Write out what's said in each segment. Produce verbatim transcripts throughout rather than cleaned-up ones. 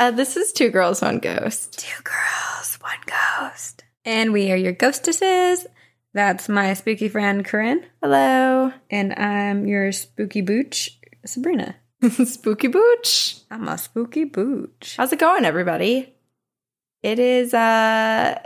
Uh, this is Two Girls, One Ghost. Two Girls, One Ghost. And we are your ghostesses. That's my spooky friend, Corinne. Hello. And I'm your spooky booch, Sabrina. Spooky booch. I'm a spooky booch. How's it going, everybody? It is, uh,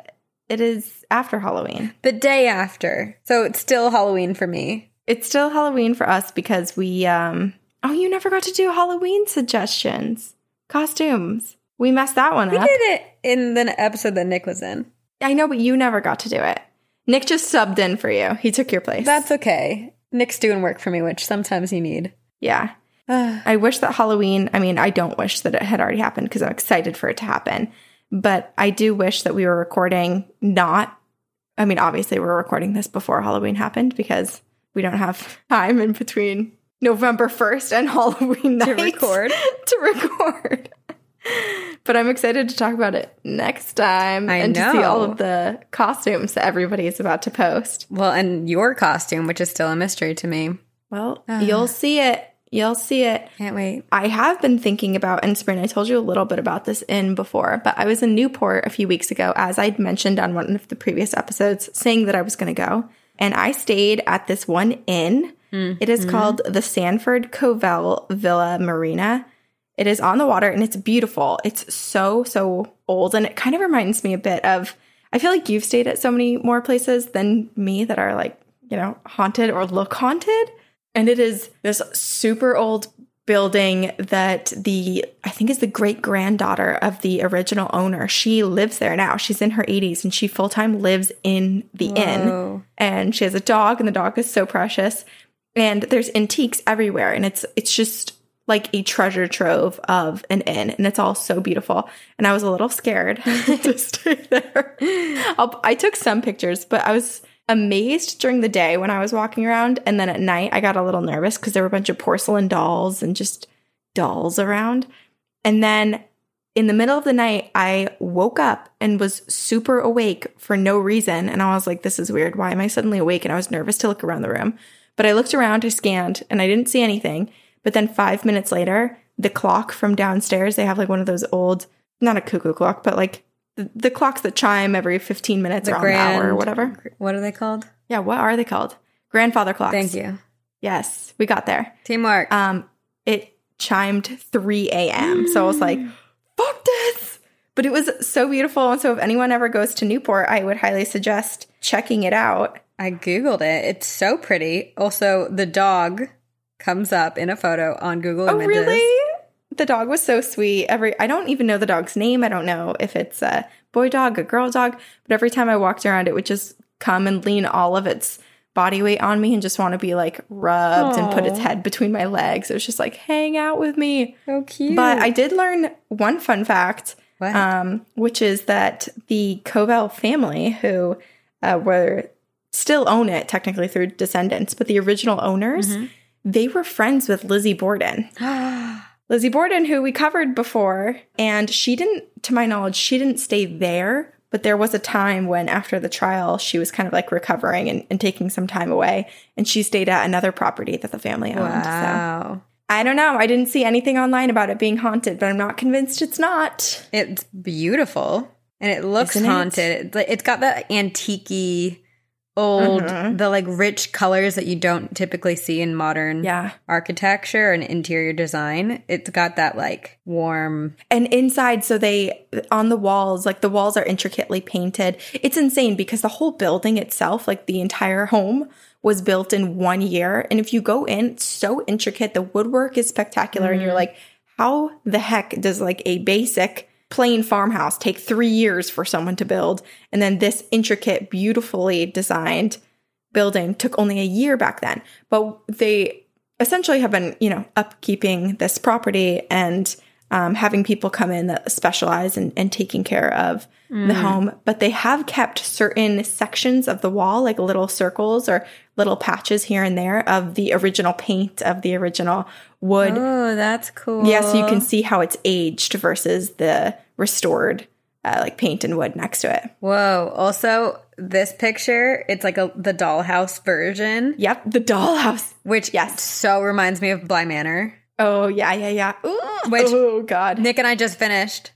it is after Halloween. The day after. So it's still Halloween for me. It's still Halloween for us because we, um, oh, you never got to do Halloween suggestions. Costumes. We messed that one we up. We did it in the episode that Nick was in. I know, but you never got to do it. Nick just subbed in for you. He took your place. That's okay. Nick's doing work for me, which sometimes you need. Yeah. I wish that Halloween, I mean, I don't wish that it had already happened because I'm excited for it to happen. But I do wish that we were recording not, I mean, obviously we're recording this before Halloween happened because we don't have time in between November first and Halloween night. To record. to record. But I'm excited to talk about it next time I and know. to see all of the costumes that everybody is about to post. Well, and your costume, which is still a mystery to me. Well, uh, you'll see it. You'll see it. Can't wait. I have been thinking about, and Sabrina, I told you a little bit about this in before, but I was in Newport a few weeks ago, as I'd mentioned on one of the previous episodes, saying that I was going to go. And I stayed at this one inn. Mm-hmm. It is called the Sanford Covell Villa Marina. It is on the water, and it's beautiful. It's so, so old, and it kind of reminds me a bit of – I feel like you've stayed at so many more places than me that are, like, you know, haunted or look haunted. And it is this super old building that the – I think is the great-granddaughter of the original owner. She lives there now. She's in her eighties, and she full-time lives in the Whoa. inn. And she has a dog, and the dog is so precious. And there's antiques everywhere, and it's it's just – like a treasure trove of an inn, and it's all so beautiful. And I was a little scared to stay there. I'll, I took some pictures, but I was amazed during the day when I was walking around, and then at night I got a little nervous because there were a bunch of porcelain dolls and just dolls around. And then in the middle of the night, I woke up and was super awake for no reason, and I was like, this is weird. Why am I suddenly awake? And I was nervous to look around the room. But I looked around, I scanned, and I didn't see anything. But then five minutes later, the clock from downstairs, they have like one of those old, not a cuckoo clock, but like the, the clocks that chime every fifteen minutes the or grand, an hour or whatever. What are they called? Yeah, what are they called? Grandfather clocks. Thank you. Yes, we got there. Teamwork. Um, it chimed three a.m. So I was like, fuck this. But it was so beautiful. And so if anyone ever goes to Newport, I would highly suggest checking it out. I Googled it. It's so pretty. Also, the dog comes up in a photo on Google Images. Oh, really? The dog was so sweet. Every I don't even know the dog's name. I don't know if it's a boy dog, a girl dog. But every time I walked around, it would just come and lean all of its body weight on me and just want to be, like, rubbed Aww. and put its head between my legs. It was just like, hang out with me. So cute. But I did learn one fun fact, um, which is that the Covell family, who uh, were still own it technically through descendants, but the original owners mm-hmm. – they were friends with Lizzie Borden. Lizzie Borden, who we covered before, and she didn't, to my knowledge, she didn't stay there, But there was a time when after the trial, she was kind of like recovering and, and taking some time away. And she stayed at another property that the family owned. Wow. So I don't know. I didn't see anything online about it being haunted, but I'm not convinced it's not. It's beautiful. And it looks Isn't haunted. It? It's got the antique-y, old, mm-hmm. the like rich colors that you don't typically see in modern yeah. architecture and interior design. It's got that like warm. And inside, so they, on the walls, like the walls are intricately painted. It's insane because the whole building itself, like the entire home, was built in one year. And if you go in, it's so intricate. The woodwork is spectacular. Mm-hmm. And you're like, how the heck does like a basic plain farmhouse take three years for someone to build, and then this intricate, beautifully designed building took only a year back then? But they essentially have been, you know, upkeeping this property and um, having people come in that specialize in, in taking care of mm. the home. But they have kept certain sections of the wall, like little circles or little patches here and there of the original paint, of the original wood. Oh, that's cool. Yeah, so you can see how it's aged versus the restored uh, like paint and wood next to it. Whoa. Also, this picture, it's like a the dollhouse version. Yep, the dollhouse. Which yes. so reminds me of Bly Manor. Oh, yeah, yeah, yeah. Ooh, which, oh, God. Nick and I just finished.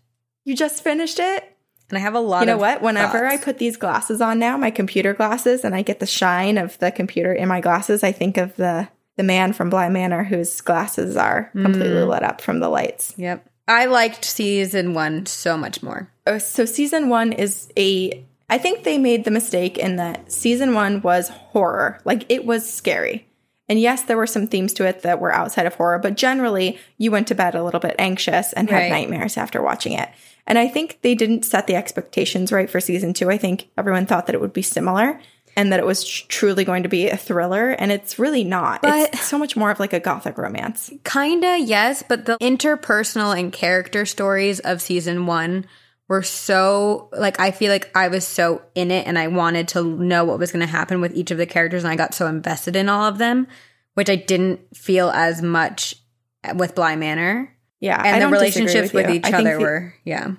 You just finished it? And I have a lot of You know of what? Whenever thoughts. I put these glasses on now, my computer glasses, and I get the shine of the computer in my glasses, I think of the the man from Bly Manor whose glasses are completely mm. lit up from the lights. Yep. I liked season one so much more. Oh, so season one is a – I think they made the mistake in that season one was horror. Like, it was scary. And yes, there were some themes to it that were outside of horror, but generally you went to bed a little bit anxious and had right. nightmares after watching it. And I think they didn't set the expectations right for season two. I think everyone thought that it would be similar and that it was truly going to be a thriller, and it's really not. But it's so much more of like a gothic romance. Kinda, yes, but the interpersonal and character stories of season one were so, like, I feel like I was so in it and I wanted to know what was going to happen with each of the characters, and I got so invested in all of them, which I didn't feel as much with Bly Manor. Yeah. And I the relationships with, with each other the, were, yeah.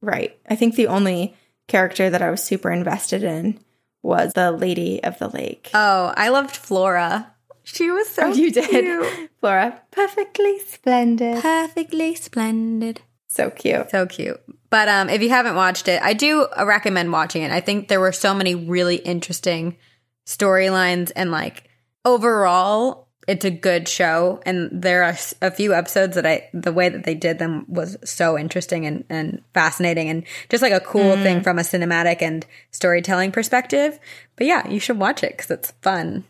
Right. I think the only character that I was super invested in was the Lady of the Lake. Oh, I loved Flora. She was so oh, you cute. Did. Flora, perfectly splendid. Perfectly splendid. So cute. So cute. But um, if you haven't watched it, I do recommend watching it. I think there were so many really interesting storylines, and like overall, it's a good show, and there are a few episodes that I – the way that they did them was so interesting and, and fascinating, and just like a cool mm. thing from a cinematic and storytelling perspective. But yeah, you should watch it because it's fun.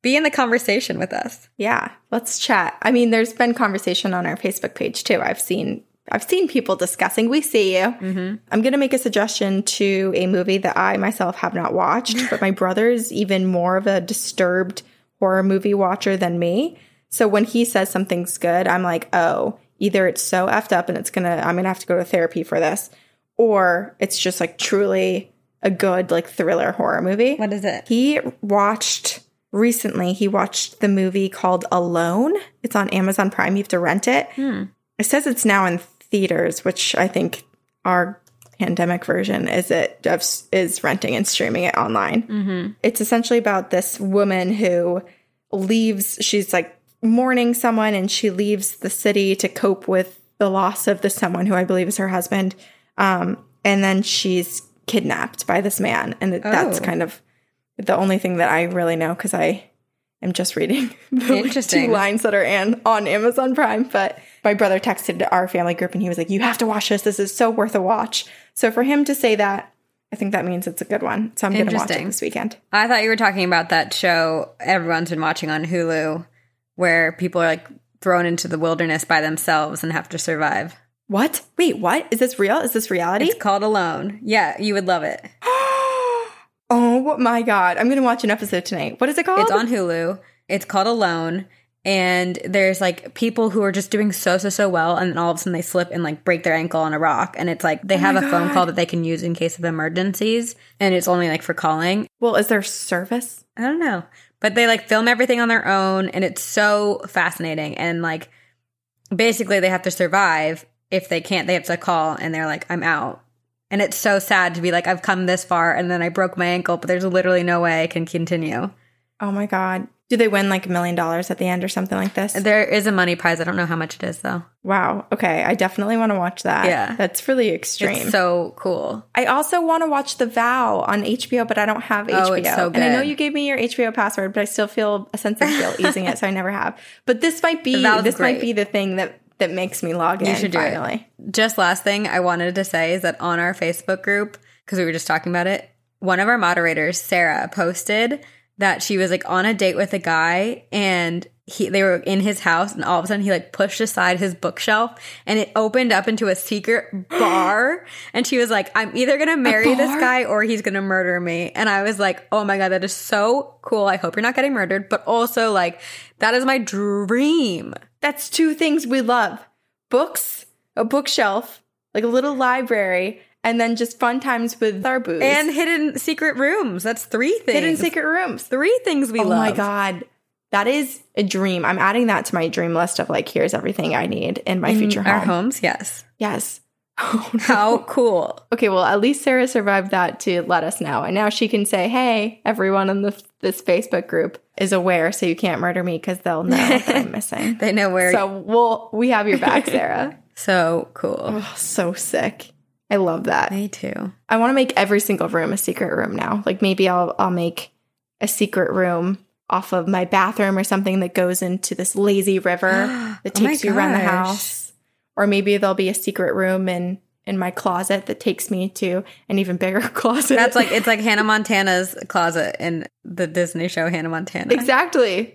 Be in the conversation with us. Yeah, let's chat. I mean, there's been conversation on our Facebook page too. I've seen I've seen people discussing. We see you. Mm-hmm. I'm going to make a suggestion to a movie that I myself have not watched, but my brother's even more of a disturbed – horror movie watcher than me. So when he says something's good, I'm like, oh, either it's so effed up and it's going to, I'm going to have to go to therapy for this, or it's just like truly a good like thriller horror movie. What is it? He watched recently, he watched the movie called Alone. It's on Amazon Prime. You have to rent it. Hmm. It says it's now in theaters, which I think our pandemic version is it is renting and streaming it online. Mm-hmm. It's essentially about this woman who leaves. She's like mourning someone, and she leaves the city to cope with the loss of this someone who I believe is her husband. Um, and then she's kidnapped by this man, and it, oh. that's kind of the only thing that I really know because I am just reading the Interesting. two lines that are in, on Amazon Prime. But my brother texted our family group, and he was like, "You have to watch this. This is so worth a watch." So for him to say that, I think that means it's a good one. So I'm going to watch it this weekend. I thought you were talking about that show everyone's been watching on Hulu where people are like thrown into the wilderness by themselves and have to survive. What? Wait, what? Is this real? Is this reality? It's called Alone. Yeah, you would love it. Oh my God. I'm going to watch an episode tonight. What is it called? It's on Hulu. It's called Alone. And there's like people who are just doing so, so, so well. And then all of a sudden they slip and like break their ankle on a rock. And it's like they oh have a God. phone call that they can use in case of emergencies. And it's only like for calling. Well, is there service? I don't know. But they like film everything on their own. And it's so fascinating. And like basically they have to survive. If they can't, they have to call. And they're like, I'm out. And it's so sad to be like, I've come this far and then I broke my ankle, but there's literally no way I can continue. Oh, my God. Do they win like a million dollars at the end or something like this? There is a money prize. I don't know how much it is, though. Wow. Okay. I definitely want to watch that. Yeah. That's really extreme. It's so cool. I also want to watch The Vow on H B O, but I don't have H B O. Oh, it's so good. And I know you gave me your H B O password, but I still feel a sense of guilt using it, so I never have. But this might be this great. might be the thing that, that makes me log in. You should do finally. It. Just last thing I wanted to say is that on our Facebook group, because we were just talking about it, one of our moderators, Sarah, posted that she was like on a date with a guy and he they were in his house and all of a sudden he like pushed aside his bookshelf and it opened up into a secret bar and she was like, I'm either going to marry this guy or he's going to murder me. And I was like, oh my God, that is so cool. I hope you're not getting murdered, but also like that is my dream. That's two things we love. Books, a bookshelf, like a little library, and then just fun times with our booze. And hidden secret rooms. That's three things. Hidden secret rooms. Three things we love. Oh my God. That is a dream. I'm adding that to my dream list of like, here's everything I need in my future home. Our homes? Yes. Yes. Oh, no. How cool. Okay, well, at least Sarah survived that to let us know. And now she can say, hey, everyone in the, this Facebook group is aware, so you can't murder me because they'll know that I'm missing. They know where. So we'll, we have your back, Sarah. So cool. Oh, so sick. I love that. Me too. I want to make every single room a secret room now. Like maybe I'll I'll make a secret room off of my bathroom or something that goes into this lazy river that takes oh you around the house. Or maybe there'll be a secret room in, in my closet that takes me to an even bigger closet. That's like it's like Hannah Montana's closet in the Disney show Hannah Montana. Exactly.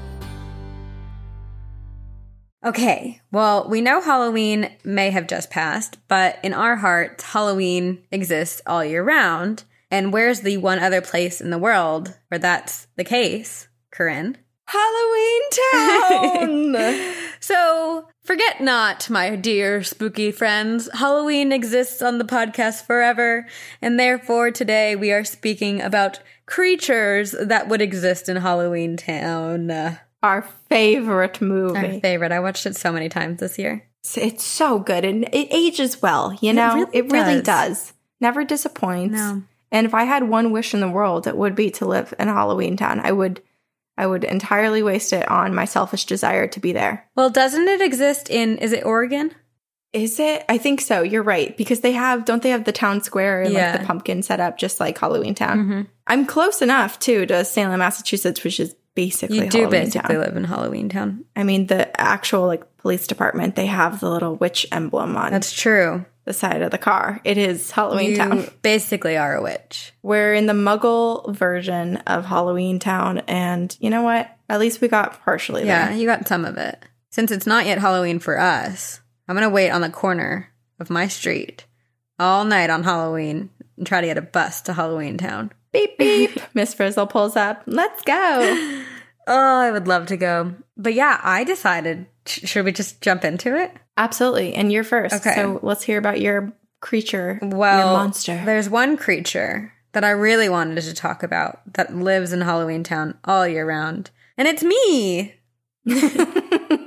Okay, well, we know Halloween may have just passed, but in our hearts, Halloween exists all year round. And where's the one other place in the world where that's the case, Corinne? Halloween Town! So, forget not, my dear spooky friends. Halloween exists on the podcast forever, and therefore today we are speaking about creatures that would exist in Halloween Town. Our favorite movie. Our favorite. I watched it so many times this year. It's so good. And it ages well, you know? It really, it really does. does. Never disappoints. No. And if I had one wish in the world, it would be to live in Halloween Town. I would I would entirely waste it on my selfish desire to be there. Well, doesn't it exist in, is it Oregon? Is it? I think so. You're right. Because they have, don't they have the town square and yeah. like the pumpkin set up just like Halloween Town? Mm-hmm. I'm close enough, too, to Salem, Massachusetts, which is basically you do Halloween basically Town. Live in Halloween Town. I mean, the actual like police department, they have the little witch emblem on. That's true. The side of the car. It is Halloween you Town. Basically, are a witch. We're in the Muggle version of Halloween Town, and you know what? At least we got partially yeah, there. Yeah, you got some of it. Since it's not yet Halloween for us, I'm gonna wait on the corner of my street all night on Halloween and try to get a bus to Halloween Town. Beep, beep. Miss Frizzle pulls up. Let's go. Oh, I would love to go. But yeah, I decided. Sh- should we just jump into it? Absolutely. And you're first. Okay. So let's hear about your creature, well, your monster. There's one creature that I really wanted to talk about that lives in Halloween Town all year round. And it's me! I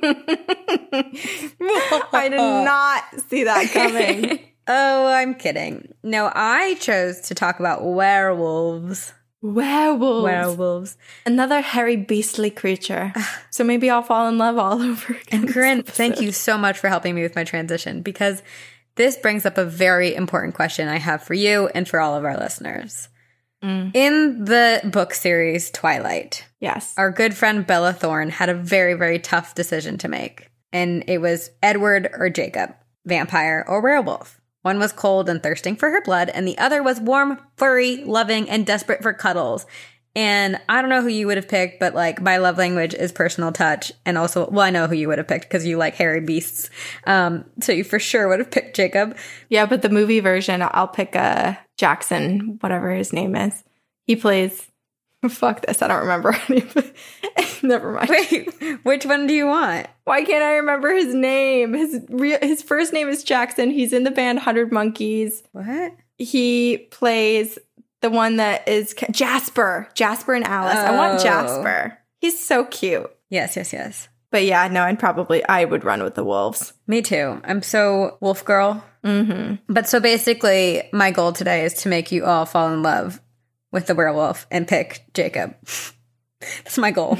did not see that coming. Oh, I'm kidding. No, I chose to talk about werewolves. Werewolves. Werewolves. Another hairy, beastly creature. So maybe I'll fall in love all over again. And Corinne, thank you so much for helping me with my transition, because this brings up a very important question I have for you and for all of our listeners. Mm. In the book series Twilight, yes, our good friend Bella Thorne had a very, very tough decision to make. And it was Edward or Jacob, vampire or werewolf. One was cold and thirsting for her blood, and the other was warm, furry, loving, and desperate for cuddles. And I don't know who you would have picked, but, like, my love language is personal touch. And also, well, I know who you would have picked because you like hairy beasts. Um, so you for sure would have picked Jacob. Yeah, but the movie version, I'll pick uh, Jackson, whatever his name is. He plays... Fuck this, I don't remember. Never mind. Wait, which one do you want? Why can't I remember his name? His real, his first name is Jackson. He's in the band Hundred Monkeys. What? He plays the one that is Jasper. Jasper and Alice. Oh. I want Jasper. He's so cute. Yes, yes, yes. But yeah, no, I'd probably, I would run with the wolves. Me too. I'm so wolf girl. Mm-hmm. But so basically, my goal today is to make you all fall in love with the werewolf and pick Jacob. That's my goal.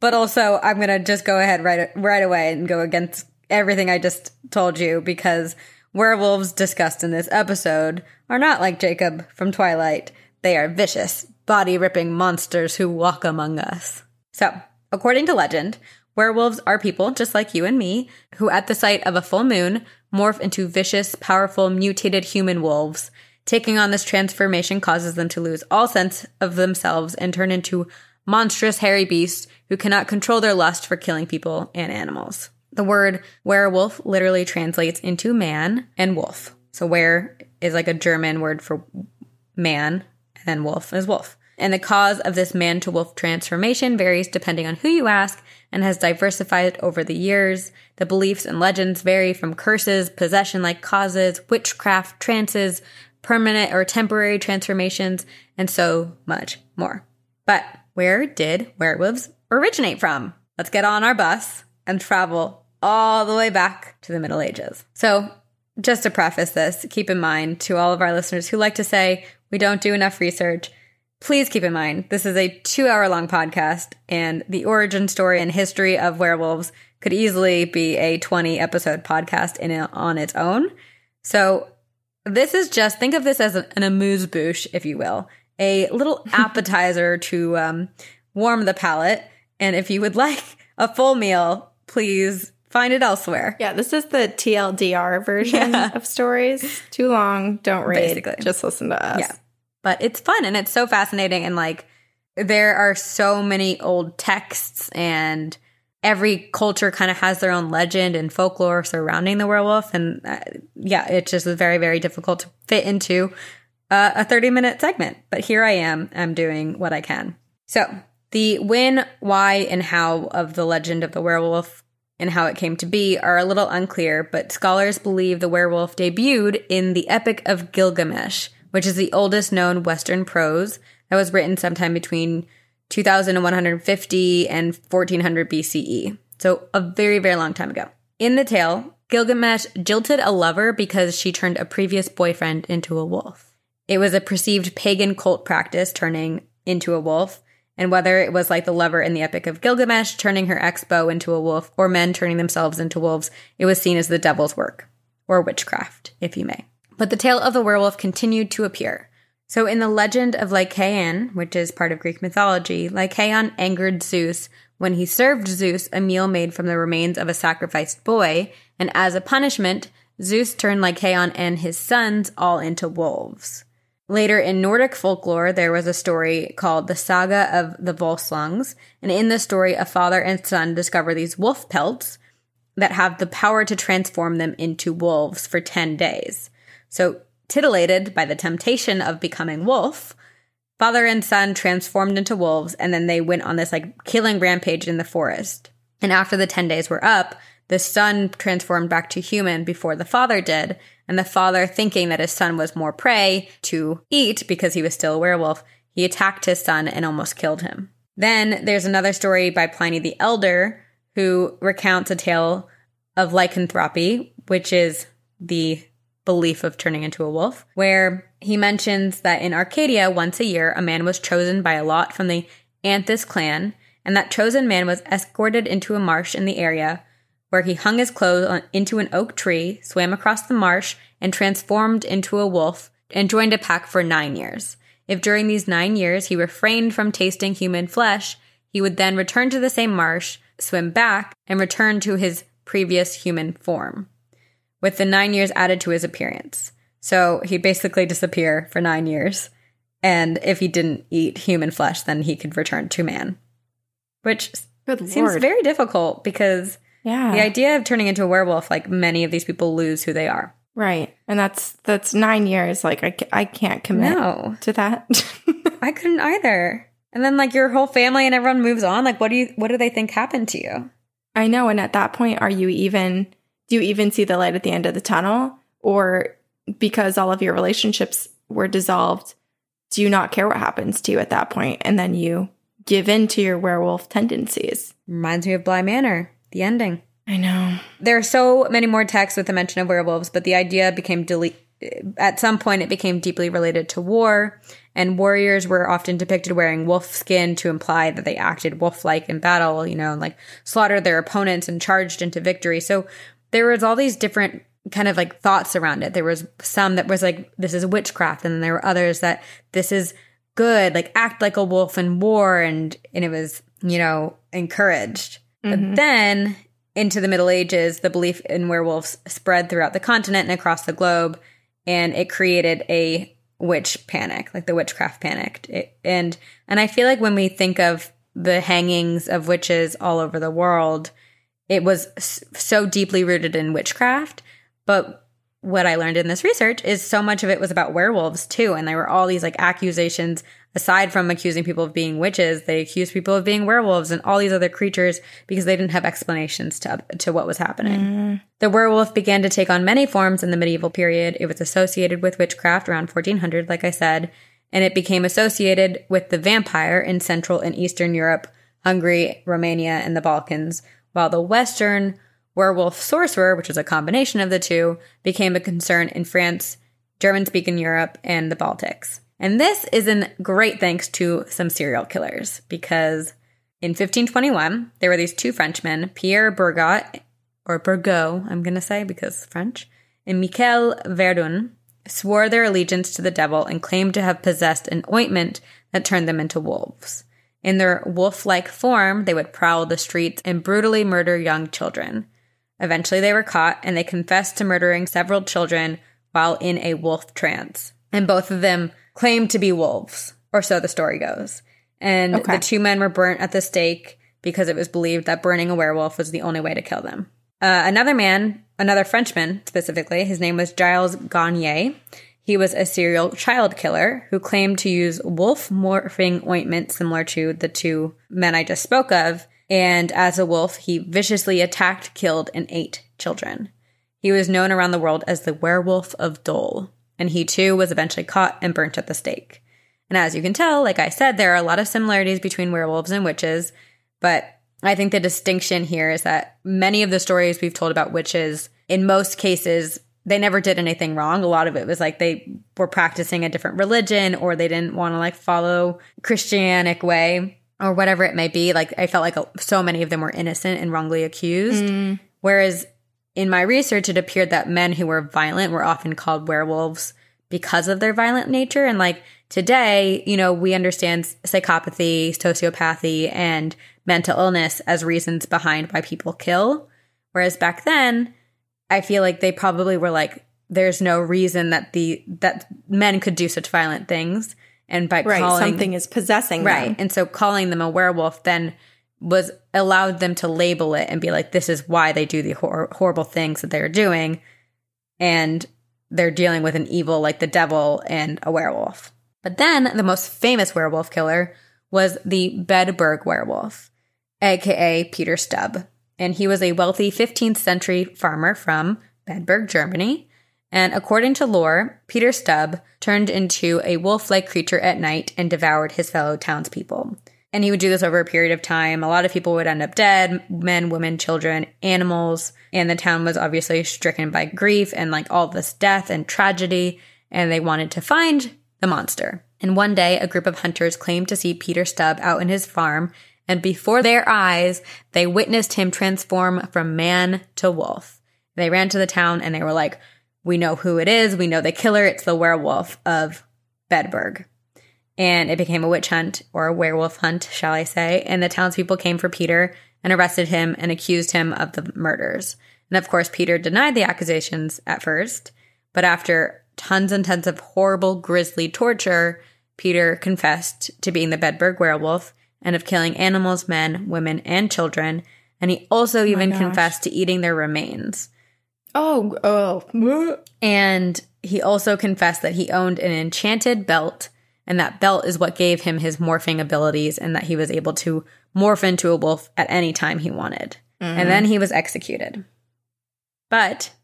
But also, I'm going to just go ahead right right away and go against everything I just told you, because werewolves discussed in this episode are not like Jacob from Twilight. They are vicious, body-ripping monsters who walk among us. So, according to legend, werewolves are people, just like you and me, who at the sight of a full moon morph into vicious, powerful, mutated human wolves. Taking on this transformation causes them to lose all sense of themselves and turn into monstrous hairy beasts who cannot control their lust for killing people and animals. The word werewolf literally translates into man and wolf. So were is like a German word for man, and then wolf is wolf. And the cause of this man-to-wolf transformation varies depending on who you ask and has diversified over the years. The beliefs and legends vary from curses, possession-like causes, witchcraft, trances, permanent or temporary transformations, and so much more. But where did werewolves originate from? Let's get on our bus and travel all the way back to the Middle Ages. So just to preface this, keep in mind to all of our listeners who like to say we don't do enough research, please keep in mind this is a two-hour-long podcast, and the origin story and history of werewolves could easily be a twenty-episode podcast in on its own. So this is just, think of this as an, an amuse-bouche, if you will, a little appetizer to um, warm the palate. And if you would like a full meal, please find it elsewhere. Yeah, this is the T L D R version yeah. of stories. Too long, don't read. Basically. Just listen to us. Yeah, but it's fun and it's so fascinating. And like, there are so many old texts, and every culture kind of has their own legend and folklore surrounding the werewolf. And uh, yeah, it just is very, very difficult to fit into uh, a thirty-minute segment. But here I am. I'm doing what I can. So the when, why, and how of the legend of the werewolf and how it came to be are a little unclear, but scholars believe the werewolf debuted in the Epic of Gilgamesh, which is the oldest known Western prose that was written sometime between two thousand one hundred fifty and fourteen hundred B C E. So a very, very long time ago. In the tale, Gilgamesh jilted a lover because she turned a previous boyfriend into a wolf. It was a perceived pagan cult practice, turning into a wolf. And whether it was like the lover in the Epic of Gilgamesh turning her ex-beau into a wolf, or men turning themselves into wolves, it was seen as the devil's work, or witchcraft, if you may. But the tale of the werewolf continued to appear. So in the legend of Lycaon, which is part of Greek mythology, Lycaon angered Zeus when he served Zeus a meal made from the remains of a sacrificed boy, and as a punishment, Zeus turned Lycaon and his sons all into wolves. Later in Nordic folklore, there was a story called the Saga of the Volsungs, and in the story, a father and son discover these wolf pelts that have the power to transform them into wolves for ten days. So titillated by the temptation of becoming wolf, father and son transformed into wolves, and then they went on this like killing rampage in the forest. And after the ten days were up, the son transformed back to human before the father did, and the father, thinking that his son was more prey to eat because he was still a werewolf, he attacked his son and almost killed him. Then there's another story by Pliny the Elder, who recounts a tale of lycanthropy, which is the belief of turning into a wolf, where he mentions that in Arcadia, once a year, a man was chosen by a lot from the Anthus clan, and that chosen man was escorted into a marsh in the area, where he hung his clothes on, into an oak tree, swam across the marsh, and transformed into a wolf, and joined a pack for nine years. If during these nine years he refrained from tasting human flesh, he would then return to the same marsh, swim back, and return to his previous human form, with the nine years added to his appearance. So he'd basically disappear for nine years, and if he didn't eat human flesh, then he could return to man. Which Good seems Lord. very difficult, because yeah. the idea of turning into a werewolf, like, many of these people lose who they are. Right. And that's that's nine years. Like, I, I can't commit no. to that. I couldn't either. And then, like, your whole family and everyone moves on. Like, what do you, what do they think happened to you? I know. And at that point, are you even, do you even see the light at the end of the tunnel? Or because all of your relationships were dissolved, do you not care what happens to you at that point? And then you give in to your werewolf tendencies. Reminds me of Bly Manor, the ending. I know. There are so many more texts with the mention of werewolves, but the idea became, dele- at some point, it became deeply related to war, and warriors were often depicted wearing wolf skin to imply that they acted wolf-like in battle, you know, and, like, slaughtered their opponents and charged into victory. So there was all these different kind of, like, thoughts around it. There was some that was like, this is witchcraft, and then there were others that this is good, like, act like a wolf in war, and, and it was, you know, encouraged. Mm-hmm. But then into the Middle Ages, the belief in werewolves spread throughout the continent and across the globe, and it created a witch panic, like the witchcraft panic. It, and and I feel like when we think of the hangings of witches all over the world, it was so deeply rooted in witchcraft. But what I learned in this research is so much of it was about werewolves too, and there were all these, like, accusations. Aside from accusing people of being witches, they accused people of being werewolves and all these other creatures because they didn't have explanations to to what was happening. Mm. The werewolf began to take on many forms in the medieval period. It was associated with witchcraft around fourteen hundred, like I said, and it became associated with the vampire in Central and Eastern Europe, Hungary, Romania, and the Balkans, while the Western werewolf sorcerer, which was a combination of the two, became a concern in France, German-speaking Europe, and the Baltics. And this is in great thanks to some serial killers, because in fifteen twenty-one, there were these two Frenchmen, Pierre Burgot, or Burgot, I'm going to say because French, and Michel Verdun, swore their allegiance to the devil and claimed to have possessed an ointment that turned them into wolves. In their wolf-like form, they would prowl the streets and brutally murder young children. Eventually, they were caught, and they confessed to murdering several children while in a wolf trance. And both of them claimed to be wolves, or so the story goes. And okay. the two men were burnt at the stake because it was believed that burning a werewolf was the only way to kill them. Uh, another man, another Frenchman specifically, his name was Giles Gagnier. He was a serial child killer who claimed to use wolf-morphing ointment similar to the two men I just spoke of. And as a wolf, he viciously attacked, killed, and ate children. He was known around the world as the Werewolf of Dole. And he, too, was eventually caught and burnt at the stake. And as you can tell, like I said, there are a lot of similarities between werewolves and witches. But I think the distinction here is that many of the stories we've told about witches, in most cases, they never did anything wrong. A lot of it was like they were practicing a different religion, or they didn't want to, like, follow Christianic way or whatever it may be. Like, I felt like so many of them were innocent and wrongly accused. Mm. Whereas in my research, it appeared that men who were violent were often called werewolves because of their violent nature. And, like, today, you know, we understand psychopathy, sociopathy, and mental illness as reasons behind why people kill. Whereas back then, I feel like they probably were like, there's no reason that the that men could do such violent things. And by right, calling – something is possessing right, them. Right. And so calling them a werewolf then – was allowed them to label it and be like, this is why they do the hor- horrible things that they're doing. And they're dealing with an evil like the devil and a werewolf. But then the most famous werewolf killer was the Bedburg werewolf, a k a. Peter Stubb. And he was a wealthy fifteenth century farmer from Bedburg, Germany. And according to lore, Peter Stubb turned into a wolf-like creature at night and devoured his fellow townspeople. And he would do this over a period of time. A lot of people would end up dead, men, women, children, animals. And the town was obviously stricken by grief and like all this death and tragedy. And they wanted to find the monster. And one day, a group of hunters claimed to see Peter Stubb out in his farm. And before their eyes, they witnessed him transform from man to wolf. They ran to the town and they were like, we know who it is. We know the killer. It's the werewolf of Bedburg. And it became a witch hunt, or a werewolf hunt, shall I say. And the townspeople came for Peter and arrested him and accused him of the murders. And of course, Peter denied the accusations at first. But after tons and tons of horrible, grisly torture, Peter confessed to being the Bedburg werewolf and of killing animals, men, women, and children. And he also even oh confessed to eating their remains. Oh, oh. And he also confessed that he owned an enchanted belt, and that belt is what gave him his morphing abilities, and that he was able to morph into a wolf at any time he wanted. Mm. And then he was executed. But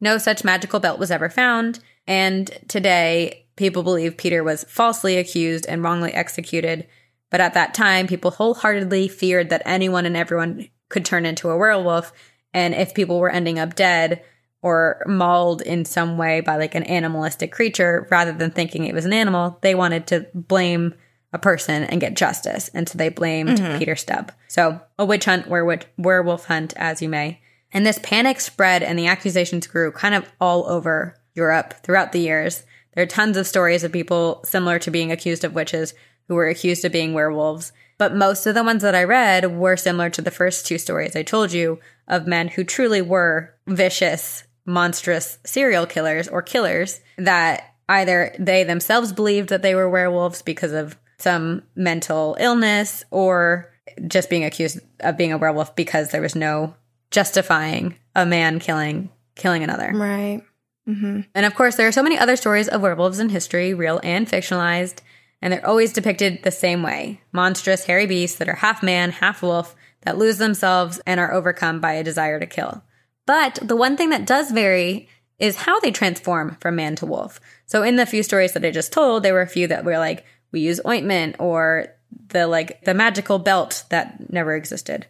no such magical belt was ever found, and today people believe Peter was falsely accused and wrongly executed. But at that time, people wholeheartedly feared that anyone and everyone could turn into a werewolf. And if people were ending up dead or mauled in some way by like an animalistic creature, rather than thinking it was an animal, they wanted to blame a person and get justice. And so they blamed mm-hmm. Peter Stubb. So a witch hunt, werewolf, werewolf hunt, as you may. And this panic spread and the accusations grew kind of all over Europe throughout the years. There are tons of stories of people similar to being accused of witches who were accused of being werewolves. But most of the ones that I read were similar to the first two stories I told you of men who truly were vicious, monstrous serial killers or killers that either they themselves believed that they were werewolves because of some mental illness, or just being accused of being a werewolf because there was no justifying a man killing killing another. Right. Mm-hmm. And of course, there are so many other stories of werewolves in history, real and fictionalized. And they're always depicted the same way. Monstrous, hairy beasts that are half man, half wolf, that lose themselves and are overcome by a desire to kill. But the one thing that does vary is how they transform from man to wolf. So in the few stories that I just told, there were a few that were like, we use ointment, or the like the magical belt that never existed.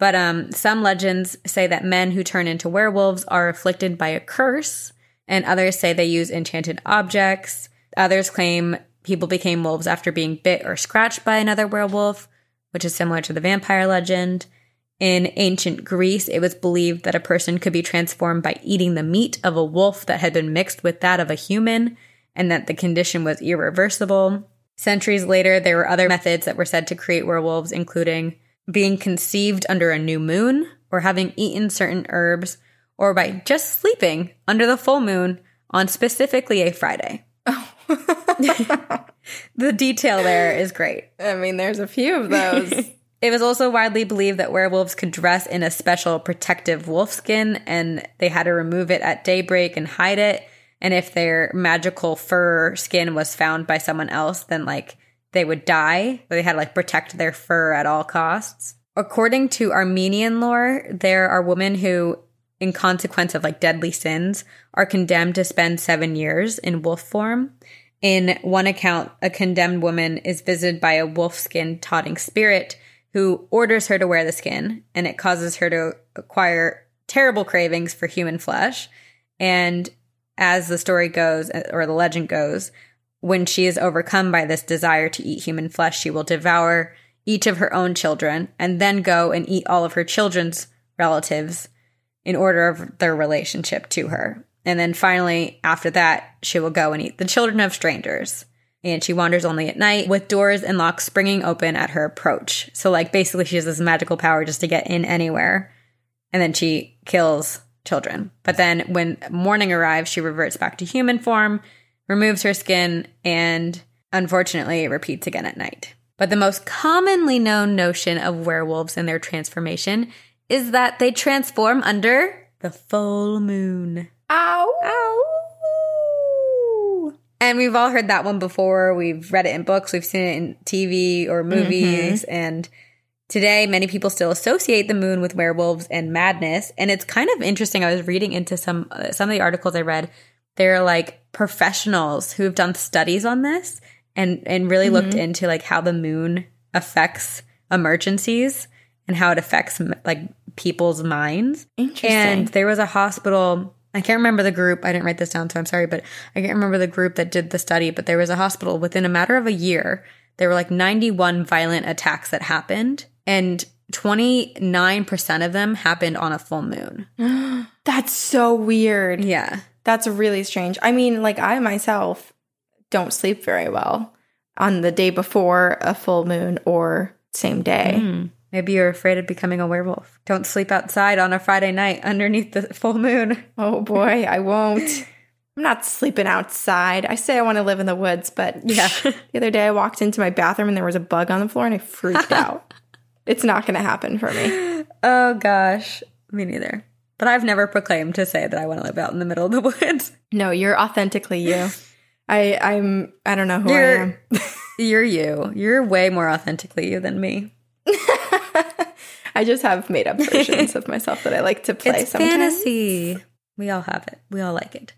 But um, some legends say that men who turn into werewolves are afflicted by a curse. And others say they use enchanted objects. Others claim people became wolves after being bit or scratched by another werewolf, which is similar to the vampire legend. In ancient Greece, it was believed that a person could be transformed by eating the meat of a wolf that had been mixed with that of a human, and that the condition was irreversible. Centuries later, there were other methods that were said to create werewolves, including being conceived under a new moon, or having eaten certain herbs, or by just sleeping under the full moon on specifically a Friday. Oh. The detail there is great. I mean, there's a few of those. It was also widely believed that werewolves could dress in a special protective wolf skin, and they had to remove it at daybreak and hide it. And if their magical fur skin was found by someone else, then like they would die. They had to like protect their fur at all costs. According to Armenian lore, there are women who, in consequence of like deadly sins, are condemned to spend seven years in wolf form. In one account, a condemned woman is visited by a wolf-skinned taunting spirit who orders her to wear the skin, and it causes her to acquire terrible cravings for human flesh. And as the story goes, or the legend goes, when she is overcome by this desire to eat human flesh, she will devour each of her own children and then go and eat all of her children's relatives in order of their relationship to her. And then finally, after that, she will go and eat the children of strangers. And she wanders only at night, with doors and locks springing open at her approach. So, like, basically she has this magical power just to get in anywhere. And then she kills children. But then when morning arrives, she reverts back to human form, removes her skin, and unfortunately it repeats again at night. But the most commonly known notion of werewolves and their transformation is that they transform under the full moon. Ow! Ow! And we've all heard that one before. We've read it in books. We've seen it in T V or movies. Mm-hmm. And today, many people still associate the moon with werewolves and madness. And it's kind of interesting. I was reading into some, some of the articles I read They're like professionals who have done studies on this and, and really mm-hmm. looked into like how the moon affects emergencies and how it affects like people's minds. Interesting. And there was a hospital, I can't remember the group, I didn't write this down, so I'm sorry, but I can't remember the group that did the study, but there was a hospital within a matter of a year, there were like ninety-one violent attacks that happened, and twenty-nine percent of them happened on a full moon. That's so weird. Yeah. That's really strange. I mean, like I myself don't sleep very well on the day before a full moon or same day. Mm. Maybe you're afraid of becoming a werewolf. Don't sleep outside on a Friday night underneath the full moon. Oh boy, I won't. I'm not sleeping outside. I say I want to live in the woods, but yeah. The other day I walked into my bathroom and there was a bug on the floor and I freaked out. It's not going to happen for me. Oh gosh, me neither. But I've never proclaimed to say that I want to live out in the middle of the woods. No, you're authentically you. I, I'm. I don't know who you're, I am. You're you. You're way more authentically you than me. I just have made up versions of myself that I like to play it's sometimes. Fantasy. We all have it. We all like it.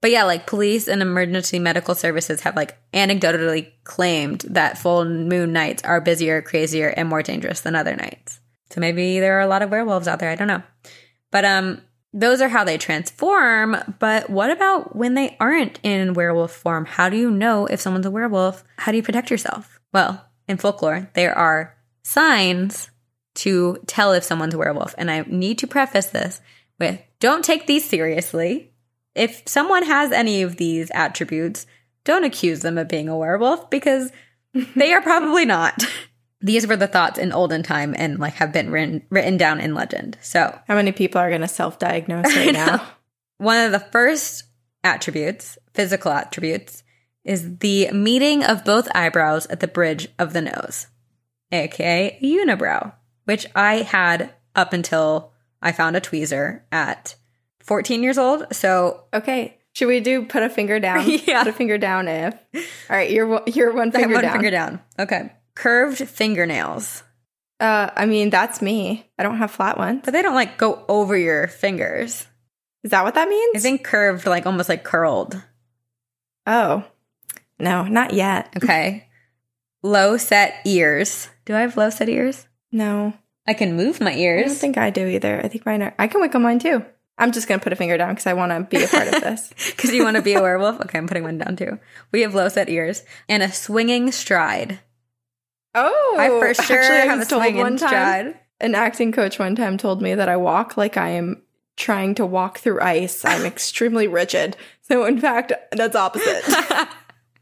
But yeah, like police and emergency medical services have like anecdotally claimed that full moon nights are busier, crazier, and more dangerous than other nights. So maybe there are a lot of werewolves out there. I don't know. But um, those are how they transform. But what about when they aren't in werewolf form? How do you know if someone's a werewolf? How do you protect yourself? Well, in folklore, there are signs to tell if someone's a werewolf. And I need to preface this with, don't take these seriously. If someone has any of these attributes, don't accuse them of being a werewolf because they are probably not. These were the thoughts in olden time and like have been written, written down in legend. So how many people are going to self-diagnose right now? One of the first attributes, physical attributes, is the meeting of both eyebrows at the bridge of the nose, aka unibrow, which I had up until I found a tweezer at fourteen years old. So okay, should we do put a finger down? Yeah, put a finger down. If all right, you're you're one finger one down. One finger down. Okay, curved fingernails. Uh, I mean that's me. I don't have flat ones, but they don't like go over your fingers. Is that what that means? I think curved, like almost like curled. Oh, no, not yet. Okay, low set ears. Do I have low set ears? No, I can move my ears. I don't think I do either. I think mine are. I can wiggle mine too. I'm just going to put a finger down because I want to be a part of this. Because you want to be a werewolf? Okay, I'm putting one down too. We have low set ears and a swinging stride. Oh. I for sure actually, have a swinging stride. An acting coach one time told me that I walk like I am trying to walk through ice. I'm extremely rigid. So in fact, that's opposite.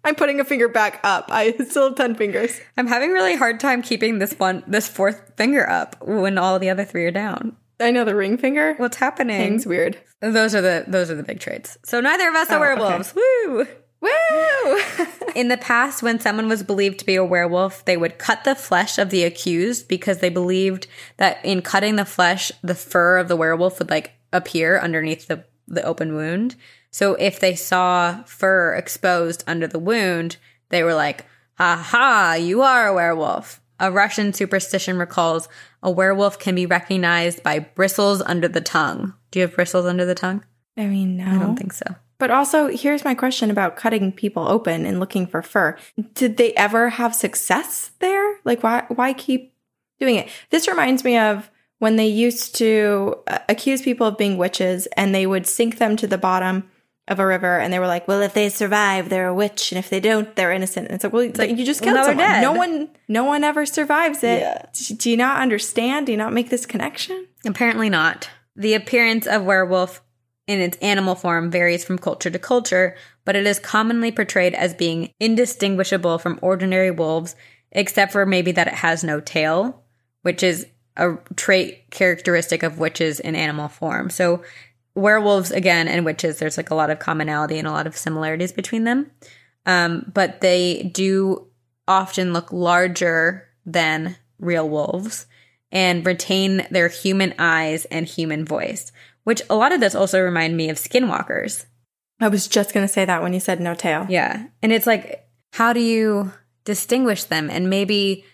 I'm putting a finger back up. I still have ten fingers. I'm having a really hard time keeping this one, this fourth finger up when all the other three are down. I know, the ring finger. What's happening? Thing's weird. Those are the those are the big traits. So neither of us are oh, werewolves. Okay. Woo! Woo! In the past, when someone was believed to be a werewolf, they would cut the flesh of the accused because they believed that in cutting the flesh, the fur of the werewolf would like appear underneath the, the open wound. So if they saw fur exposed under the wound, they were like, ha ha, you are a werewolf. A Russian superstition recalls a werewolf can be recognized by bristles under the tongue. Do you have bristles under the tongue? I mean, no. I don't think so. But also, here's my question about cutting people open and looking for fur. Did they ever have success there? Like, why why keep doing it? This reminds me of when they used to uh, accuse people of being witches and they would sink them to the bottom of a river and they were like, well, if they survive, they're a witch. And if they don't, they're innocent. And it's like, well, it's like, you just killed well, someone. Dead. No one, no one ever survives it. Yeah. Do, do you not understand? Do you not make this connection? Apparently not. The appearance of werewolf in its animal form varies from culture to culture, but it is commonly portrayed as being indistinguishable from ordinary wolves, except for maybe that it has no tail, which is a trait characteristic of witches in animal form. So werewolves, again, and witches, there's like a lot of commonality and a lot of similarities between them. Um, but they do often look larger than real wolves and retain their human eyes and human voice, which a lot of this also remind me of skinwalkers. I was just going to say that when you said no tail. Yeah. And it's like, how do you distinguish them? And maybe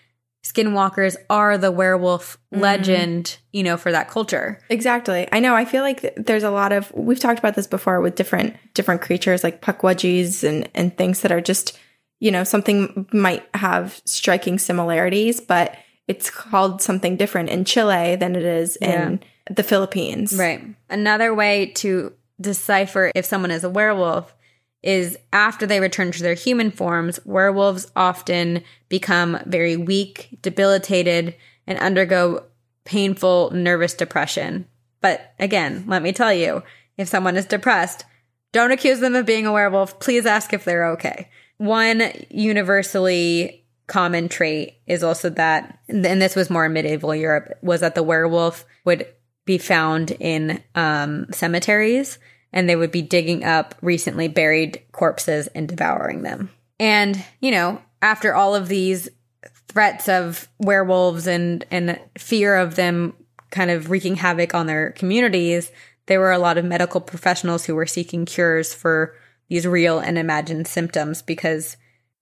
skinwalkers are the werewolf mm. legend, you know, for that culture. Exactly. I know. I feel like there's a lot of, we've talked about this before with different different creatures like puckwudgies and, and things that are just, you know, something might have striking similarities, but it's called something different in Chile than it is yeah. in the Philippines. Right. Another way to decipher if someone is a werewolf is after they return to their human forms, werewolves often become very weak, debilitated, and undergo painful nervous depression. But again, let me tell you, if someone is depressed, don't accuse them of being a werewolf. Please ask if they're okay. One universally common trait is also that, and this was more in medieval Europe, was that the werewolf would be found in um, cemeteries, and they would be digging up recently buried corpses and devouring them. And, you know, after all of these threats of werewolves and, and fear of them kind of wreaking havoc on their communities, there were a lot of medical professionals who were seeking cures for these real and imagined symptoms, because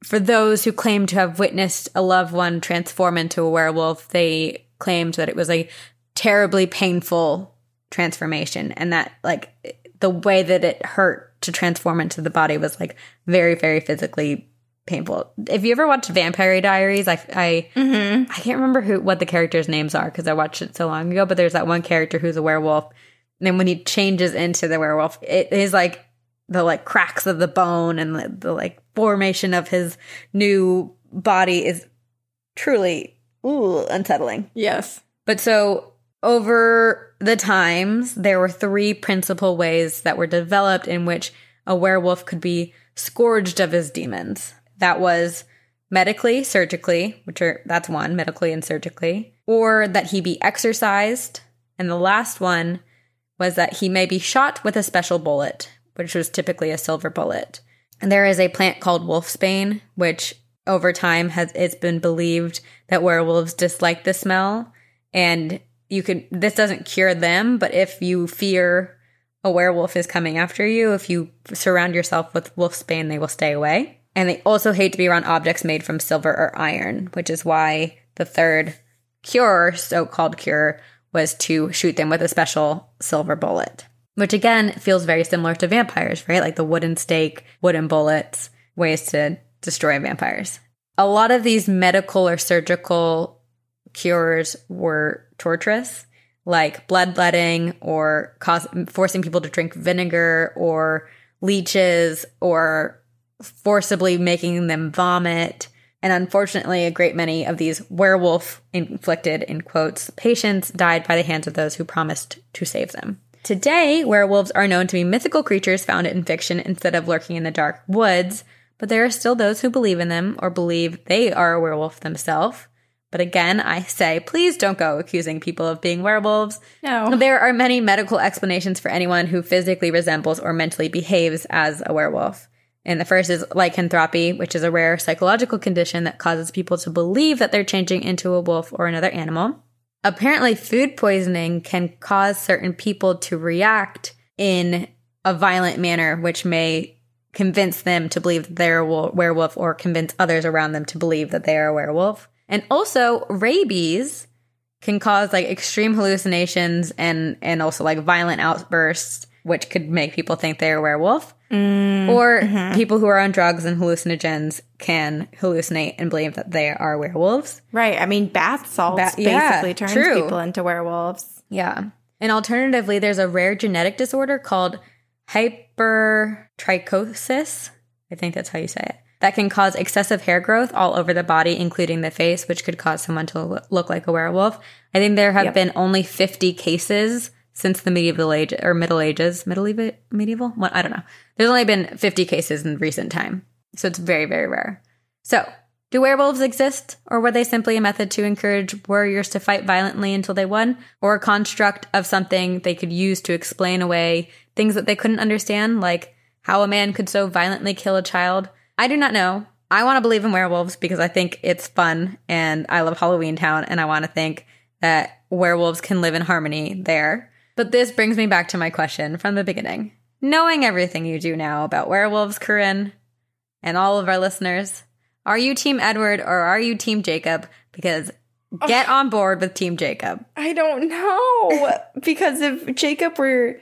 for those who claimed to have witnessed a loved one transform into a werewolf, they claimed that it was a terribly painful transformation, and that, like, the way that it hurt to transform into the body was, like, very, very physically painful. If you ever watched Vampire Diaries, I, I, mm-hmm. I can't remember who what the characters' names are because I watched it so long ago, but there's that one character who's a werewolf, and then when he changes into the werewolf, it is, like, the, like, cracks of the bone and the, the, like, formation of his new body is truly, ooh, unsettling. Yes. But so over the times, there were three principal ways that were developed in which a werewolf could be scourged of his demons. That was medically, surgically, which are, that's one, medically and surgically, or that he be exorcised. And the last one was that he may be shot with a special bullet, which was typically a silver bullet. And there is a plant called wolfsbane, which over time has it's been believed that werewolves dislike the smell. And you could this doesn't cure them, but if you fear a werewolf is coming after you, if you surround yourself with wolfsbane, they will stay away. And they also hate to be around objects made from silver or iron, which is why the third cure, so-called cure, was to shoot them with a special silver bullet. Which, again, feels very similar to vampires, right? Like the wooden stake, wooden bullets, ways to destroy vampires. A lot of these medical or surgical cures were torturous, like bloodletting or cause- forcing people to drink vinegar or leeches or forcibly making them vomit. And unfortunately, a great many of these werewolf-inflicted, in quotes, patients died by the hands of those who promised to save them. Today, werewolves are known to be mythical creatures found in fiction instead of lurking in the dark woods, but there are still those who believe in them or believe they are a werewolf themselves. But again, I say, please don't go accusing people of being werewolves. No. There are many medical explanations for anyone who physically resembles or mentally behaves as a werewolf. And the first is lycanthropy, which is a rare psychological condition that causes people to believe that they're changing into a wolf or another animal. Apparently, food poisoning can cause certain people to react in a violent manner, which may convince them to believe that they're a werewolf or convince others around them to believe that they are a werewolf. And also, rabies can cause, like, extreme hallucinations and, and also, like, violent outbursts, which could make people think they're a werewolf. Mm, or mm-hmm. people who are on drugs and hallucinogens can hallucinate and believe that they are werewolves. Right. I mean, bath salts ba- basically yeah, turns true. people into werewolves. Yeah. And alternatively, there's a rare genetic disorder called hypertrichosis. I think that's how you say it. That can cause excessive hair growth all over the body, including the face, which could cause someone to look like a werewolf. I think there have yep. been only fifty cases since the medieval age or Middle Ages, medieval, medieval? Well, I don't know. There's only been fifty cases in recent time. So it's very, very rare. So do werewolves exist, or were they simply a method to encourage warriors to fight violently until they won, or a construct of something they could use to explain away things that they couldn't understand, like how a man could so violently kill a child? I do not know. I want to believe in werewolves because I think it's fun and I love Halloween Town, and I want to think that werewolves can live in harmony there. But this brings me back to my question from the beginning. Knowing everything you do now about werewolves, Corinne, and all of our listeners, are you Team Edward or are you Team Jacob? Because get on board with Team Jacob. I don't know. Because if Jacob were...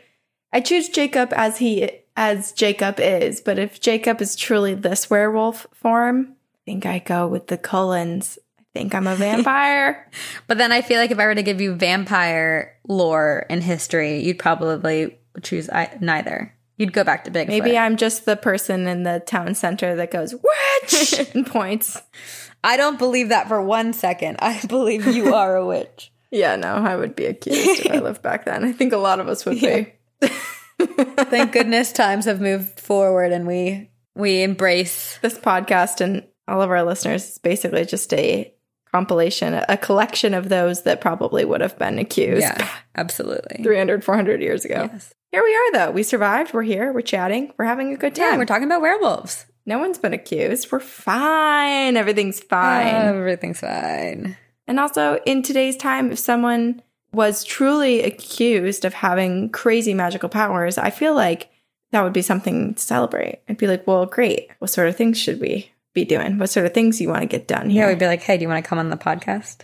I choose Jacob as he as Jacob is, but if Jacob is truly this werewolf form, I think I go with the Cullens. I think I'm a vampire. But then I feel like if I were to give you vampire lore and history, you'd probably choose I- neither. You'd go back to Bigfoot. Maybe I'm just the person in the town center that goes, witch! and points. I don't believe that for one second. I believe you are a witch. Yeah, no, I would be accused if I lived back then. I think a lot of us would yeah. be. Thank goodness times have moved forward and we we embrace this podcast and all of our listeners. It's basically just a compilation, a collection of those that probably would have been accused. Yeah, absolutely. three hundred, four hundred years ago. Yes. Here we are, though. We survived. We're here. We're chatting. We're having a good time. Yeah, we're talking about werewolves. No one's been accused. We're fine. Everything's fine. Uh, everything's fine. And also, in today's time, if someone was truly accused of having crazy magical powers, I feel like that would be something to celebrate. I'd be like, well, great. What sort of things should we be doing? What sort of things do you want to get done here? Yeah, we'd be like, hey, do you want to come on the podcast?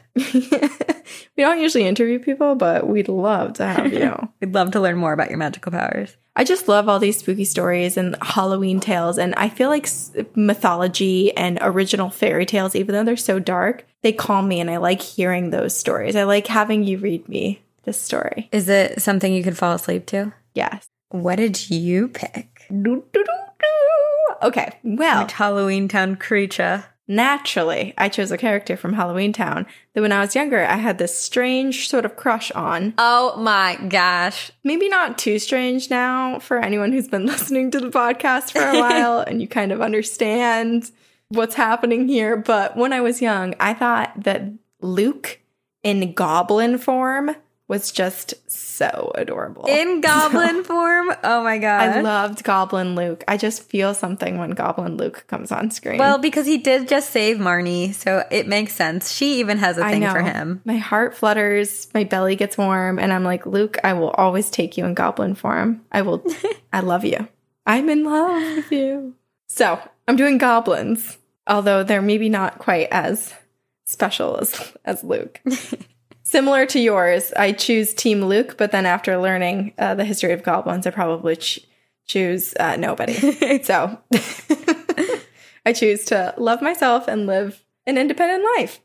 We don't usually interview people, but we'd love to have you. We'd love to learn more about your magical powers. I just love all these spooky stories and Halloween tales. And I feel like mythology and original fairy tales, even though they're so dark, they calm me, and I like hearing those stories. I like having you read me this story. Is it something you could fall asleep to? Yes. What did you pick? Do, do, do, do. Okay, well. Which Halloween Town creature? Naturally, I chose a character from Halloween Town that when I was younger, I had this strange sort of crush on. Oh my gosh. Maybe not too strange now for anyone who's been listening to the podcast for a while and you kind of understand what's happening here. But when I was young, I thought that Luke in goblin form was just so adorable. In goblin so, form? Oh my god. I loved Goblin Luke. I just feel something when Goblin Luke comes on screen. Well, because he did just save Marnie, so it makes sense. She even has a thing for him. My heart flutters, my belly gets warm, and I'm like, Luke, I will always take you in goblin form. I will, I love you. I'm in love with you. So, I'm doing goblins, although they're maybe not quite as special as, as Luke. Similar to yours, I choose Team Luke, but then after learning uh, the history of goblins, I probably ch- choose uh, nobody. So I choose to love myself and live an independent life.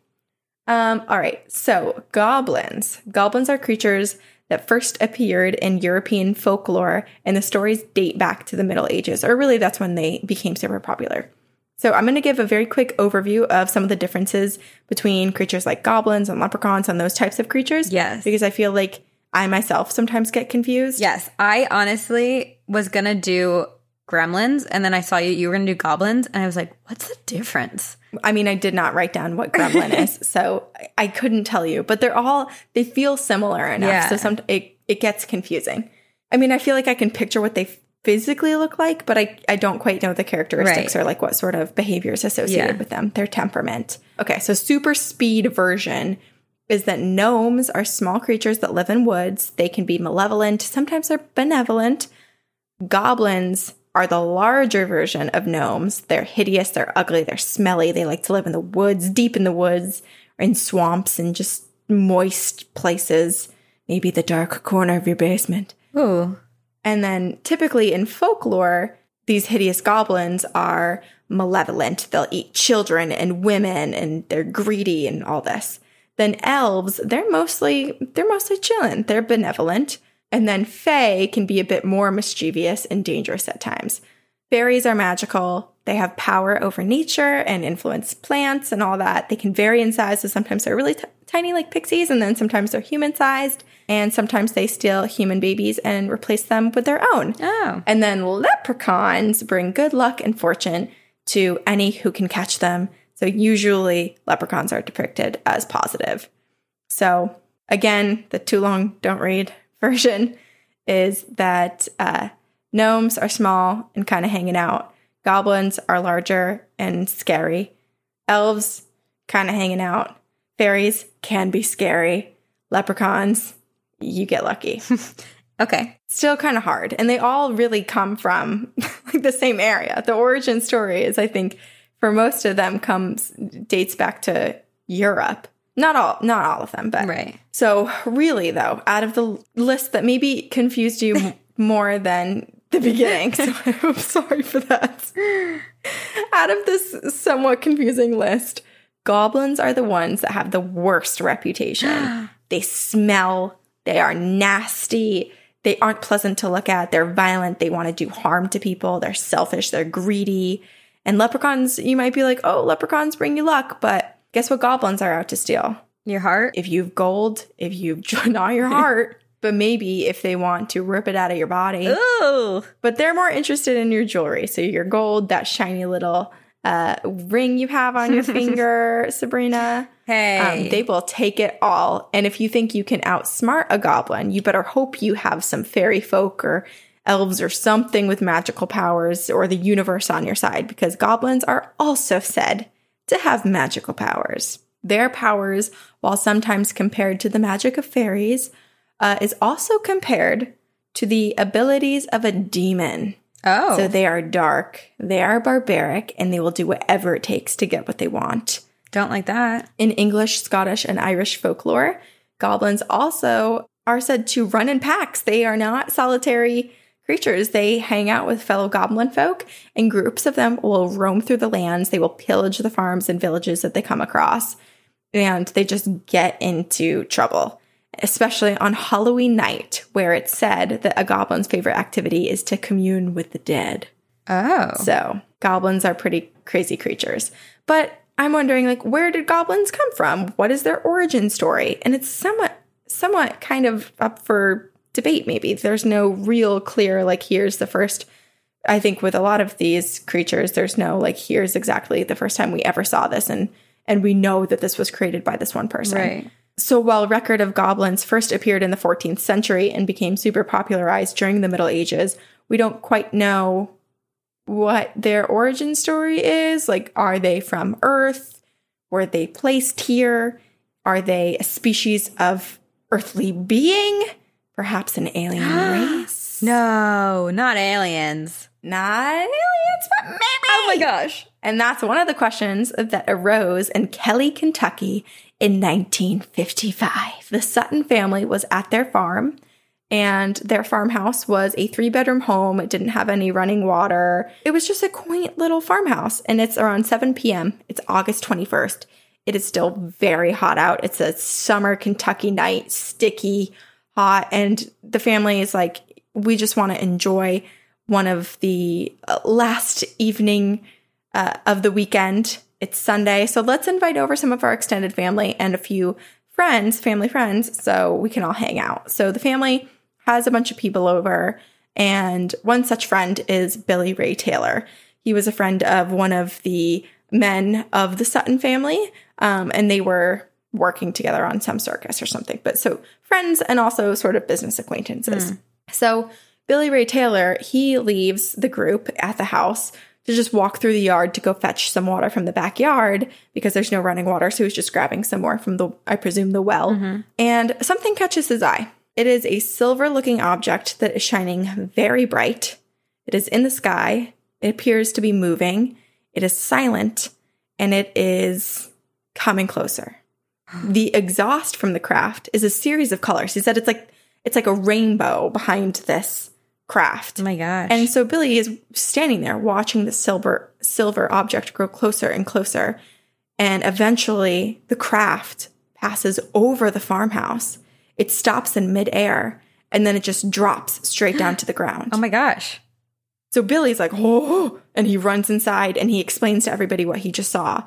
Um, all right. So goblins. Goblins are creatures that first appeared in European folklore, and the stories date back to the Middle Ages, or really that's when they became super popular. So I'm going to give a very quick overview of some of the differences between creatures like goblins and leprechauns and those types of creatures. Yes. Because I feel like I myself sometimes get confused. Yes. I honestly was going to do gremlins, and then I saw you, you were going to do goblins, and I was like, what's the difference? I mean, I did not write down what gremlin is, so I couldn't tell you. But they're all – they feel similar enough, yeah. so some, it, it gets confusing. I mean, I feel like I can picture what they – physically look like, but I, I don't quite know the characteristics right. or like what sort of behaviors associated yeah. with them, their temperament. Okay, so super speed version is that gnomes are small creatures that live in woods. They can be malevolent. Sometimes they're benevolent. Goblins are the larger version of gnomes. They're hideous. They're ugly. They're smelly. They like to live in the woods, deep in the woods, or in swamps and just moist places. Maybe the dark corner of your basement. Ooh. And then typically in folklore, these hideous goblins are malevolent. They'll eat children and women, and they're greedy and all this. Then elves, they're mostly they're mostly chillin'. They're benevolent. And then fae can be a bit more mischievous and dangerous at times. Fairies are magical. They have power over nature and influence plants and all that. They can vary in size, so sometimes they're really t- tiny like pixies, and then sometimes they're human-sized, and sometimes they steal human babies and replace them with their own. Oh. And then leprechauns bring good luck and fortune to any who can catch them. So usually leprechauns are depicted as positive. So again, the too long don't read version is that uh, gnomes are small and kind of hanging out. Goblins are larger and scary. Elves, kind of hanging out. Fairies can be scary. Leprechauns, you get lucky. Okay. Still kind of hard. And they all really come from like the same area. The origin story is, I think, for most of them comes dates back to Europe. Not all, not all of them, but right. So really, though, out of the list that maybe confused you more than the beginning, so I'm sorry for that. Out of this somewhat confusing list, goblins are the ones that have the worst reputation. They smell. They are nasty. They aren't pleasant to look at. They're violent. They want to do harm to people. They're selfish. They're greedy. And leprechauns, you might be like, oh, leprechauns bring you luck, but guess what goblins are out to steal? Your heart? If you've gold, if you've not your heart, but maybe if they want to rip it out of your body. Ooh. But they're more interested in your jewelry. So your gold, that shiny little uh, ring you have on your finger, Sabrina. Hey. Um, they will take it all. And if you think you can outsmart a goblin, you better hope you have some fairy folk or elves or something with magical powers or the universe on your side, because goblins are also said to have magical powers. Their powers, while sometimes compared to the magic of fairies, uh, is also compared to the abilities of a demon. Oh. So they are dark, they are barbaric, and they will do whatever it takes to get what they want. Don't like that. In English, Scottish, and Irish folklore, goblins also are said to run in packs. They are not solitary creatures. They hang out with fellow goblin folk, and groups of them will roam through the lands. They will pillage the farms and villages that they come across, and they just get into trouble, especially on Halloween night, where it's said that a goblin's favorite activity is to commune with the dead. Oh. So goblins are pretty crazy creatures. But I'm wondering, like, where did goblins come from? What is their origin story? And it's somewhat, somewhat kind of up for debate, maybe. There's no real clear, like, here's the first, I think with a lot of these creatures, there's no, like, here's exactly the first time we ever saw this, and and we know that this was created by this one person. Right. So while record of goblins first appeared in the fourteenth century and became super popularized during the Middle Ages, we don't quite know what their origin story is. Like, are they from Earth? Were they placed here? Are they a species of earthly being? Perhaps an alien race? No, not aliens. Not aliens, but maybe. Oh my gosh. And that's one of the questions that arose in Kelly, Kentucky in nineteen fifty-five. The Sutton family was at their farm, and their farmhouse was a three-bedroom home. It didn't have any running water. It was just a quaint little farmhouse, and it's around seven p.m. It's August twenty-first. It is still very hot out. It's a summer Kentucky night, sticky, hot, and the family is like, we just want to enjoy one of the last evening uh, of the weekend. It's Sunday, so let's invite over some of our extended family and a few friends, family friends, so we can all hang out. So the family has a bunch of people over, and one such friend is Billy Ray Taylor. He was a friend of one of the men of the Sutton family, um, and they were working together on some circus or something. But so friends and also sort of business acquaintances. Mm. So Billy Ray Taylor, he leaves the group at the house to just walk through the yard to go fetch some water from the backyard because there's no running water. So he's just grabbing some more from the, I presume, the well. Mm-hmm. And something catches his eye. It is a silver-looking object that is shining very bright. It is in the sky. It appears to be moving. It is silent. And it is coming closer. The exhaust from the craft is a series of colors. He said it's like it's like a rainbow behind this craft. Oh my gosh. And so Billy is standing there watching the silver silver object grow closer and closer. And eventually the craft passes over the farmhouse. It stops in midair, and then it just drops straight down to the ground. Oh my gosh. So Billy's like, oh, and he runs inside and he explains to everybody what he just saw.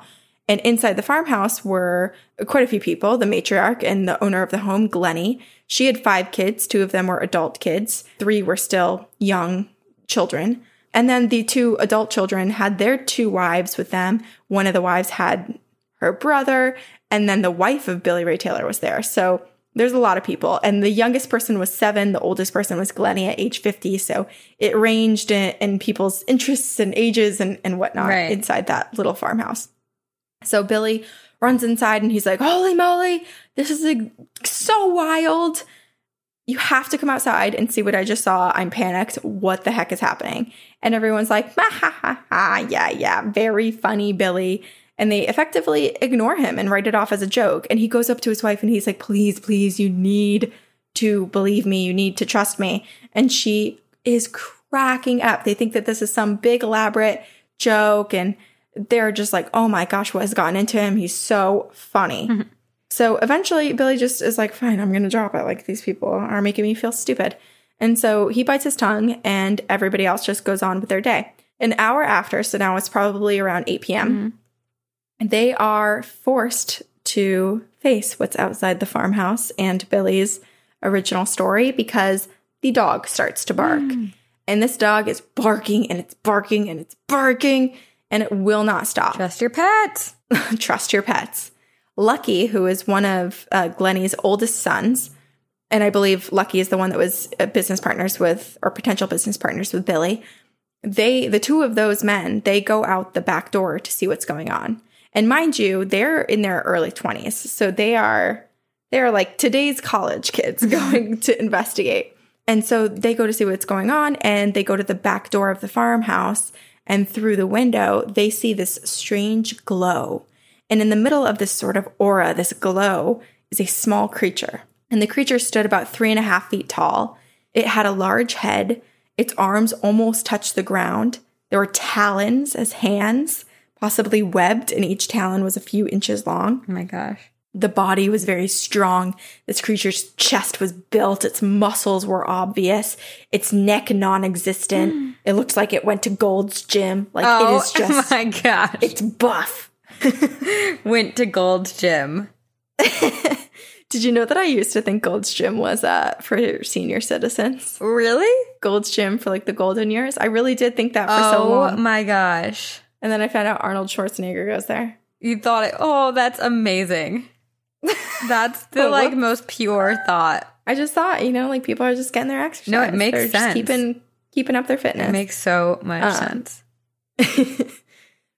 And inside the farmhouse were quite a few people, the matriarch and the owner of the home, Glennie. She had five kids. Two of them were adult kids. Three were still young children. And then the two adult children had their two wives with them. One of the wives had her brother. And then the wife of Billy Ray Taylor was there. So there's a lot of people. And the youngest person was seven. The oldest person was Glennie at age fifty. So it ranged in, in people's interests and ages and, and whatnot right. inside that little farmhouse. So Billy runs inside and he's like, holy moly, this is a, so wild. You have to come outside and see what I just saw. I'm panicked. What the heck is happening? And everyone's like, ha ha ha, yeah, yeah, very funny, Billy. And they effectively ignore him and write it off as a joke. And he goes up to his wife and he's like, please, please, you need to believe me. You need to trust me. And she is cracking up. They think that this is some big elaborate joke. And they're just like, oh my gosh, what has gotten into him? He's so funny. Mm-hmm. So eventually Billy just is like, fine, I'm going to drop it. Like, these people are making me feel stupid. And so he bites his tongue and everybody else just goes on with their day. An hour after, so now it's probably around eight p.m., mm-hmm. they are forced to face what's outside the farmhouse and Billy's original story because the dog starts to bark. Mm. And this dog is barking and it's barking and it's barking and it will not stop. Trust your pets. Trust your pets. Lucky, who is one of uh, Glennie's oldest sons, and I believe Lucky is the one that was business partners with, or potential business partners with Billy. They, the two of those men, they go out the back door to see what's going on. And mind you, they're in their early twenties. So they are, they're like today's college kids going to investigate. And so they go to see what's going on and they go to the back door of the farmhouse and through the window, they see this strange glow. And in the middle of this sort of aura, this glow, is a small creature. And the creature stood about three and a half feet tall. It had a large head. Its arms almost touched the ground. There were talons as hands, possibly webbed, and each talon was a few inches long. Oh my gosh. The body was very strong. This creature's chest was built. Its muscles were obvious. Its neck non-existent. Mm. It looked like it went to Gold's Gym. Like, oh, it is just, my gosh. It's buff. Went to Gold's Gym. Did you know that I used to think Gold's Gym was uh, for senior citizens? Really? Gold's Gym for like the golden years. I really did think that for oh, so long. Oh my gosh. And then I found out Arnold Schwarzenegger goes there. You thought it. Oh, that's amazing. That's the like most pure thought. I just thought, you know, like people are just getting their exercise. No, it makes They're sense. Just keeping, keeping up their fitness. It makes so much um. sense.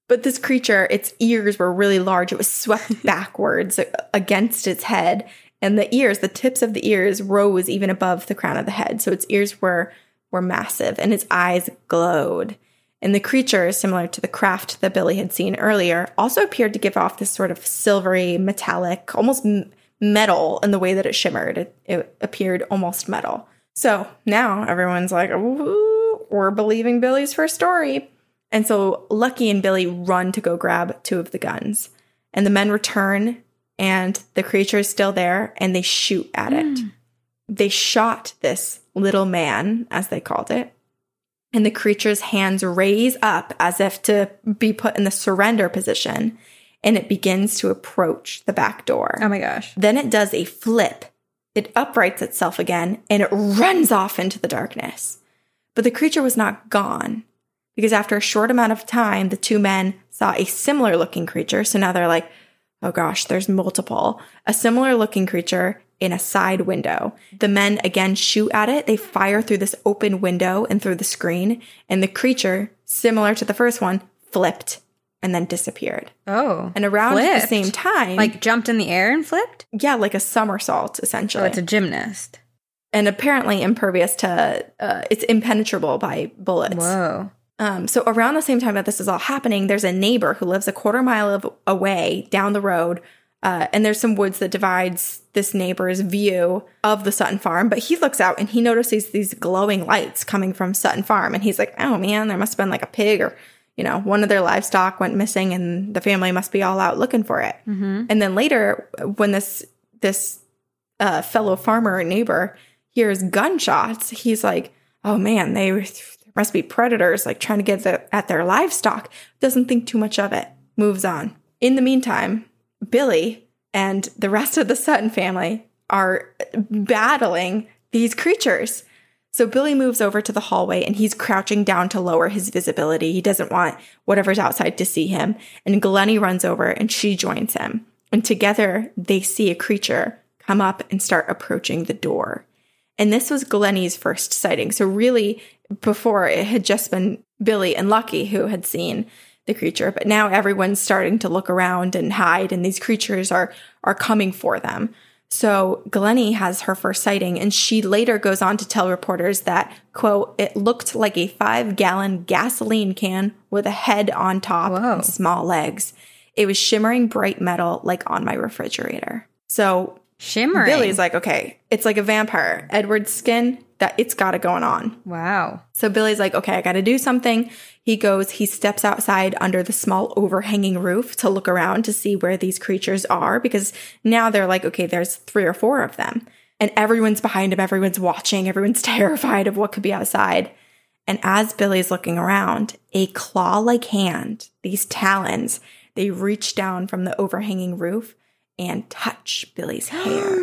But this creature, its ears were really large. It was swept backwards against its head. And the ears, the tips of the ears rose even above the crown of the head. So its ears were, were massive and its eyes glowed. And the creature, similar to the craft that Billy had seen earlier, also appeared to give off this sort of silvery, metallic, almost metal in the way that it shimmered. It, it appeared almost metal. So now everyone's like, ooh, we're believing Billy's first story. And so Lucky and Billy run to go grab two of the guns. And the men return, and the creature is still there, and they shoot at it. Mm. They shot this little man, as they called it. And the creature's hands raise up as if to be put in the surrender position, and it begins to approach the back door. Oh, my gosh. Then it does a flip. It uprights itself again, and it runs off into the darkness. But the creature was not gone. Because after a short amount of time, the two men saw a similar-looking creature. So now they're like, oh gosh, there's multiple. A similar-looking creature in a side window. The men again shoot at it. They fire through this open window and through the screen. And the creature, similar to the first one, flipped and then disappeared. Oh. And around flipped. the same time. Like jumped in the air and flipped? Yeah, like a somersault, essentially. Oh, it's a gymnast. And apparently impervious to, uh, it's impenetrable by bullets. Whoa. Um, so around the same time that this is all happening, there's a neighbor who lives a quarter mile of, away down the road, uh, and there's some woods that divides this neighbor's view of the Sutton farm. But he looks out and he notices these glowing lights coming from Sutton farm, and he's like, oh, man, there must have been like a pig or, you know, one of their livestock went missing and the family must be all out looking for it. Mm-hmm. And then later when this, this uh, fellow farmer or neighbor hears gunshots, he's like, oh, man, they were... Th- must be predators like trying to get the, at their livestock. Doesn't think too much of it. Moves on. In the meantime, Billy and the rest of the Sutton family are battling these creatures. So Billy moves over to the hallway and he's crouching down to lower his visibility. He doesn't want whatever's outside to see him. And Glennie runs over and she joins him. And together they see a creature come up and start approaching the door. And this was Glennie's first sighting. So really, before it had just been Billy and Lucky who had seen the creature. But now everyone's starting to look around and hide, and these creatures are are coming for them. So Glennie has her first sighting, and she later goes on to tell reporters that, quote, it looked like a five-gallon gasoline can with a head on top Whoa. and small legs. It was shimmering bright metal, like on my refrigerator. So shimmering. Billy's like, okay, it's like a vampire. Edward's skin, that it's got it going on. Wow. So Billy's like, okay, I got to do something. He goes, he steps outside under the small overhanging roof to look around to see where these creatures are, because now they're like, okay, there's three or four of them. And everyone's behind him. Everyone's watching. Everyone's terrified of what could be outside. And as Billy's looking around, a claw-like hand, these talons, they reach down from the overhanging roof and touch Billy's hair.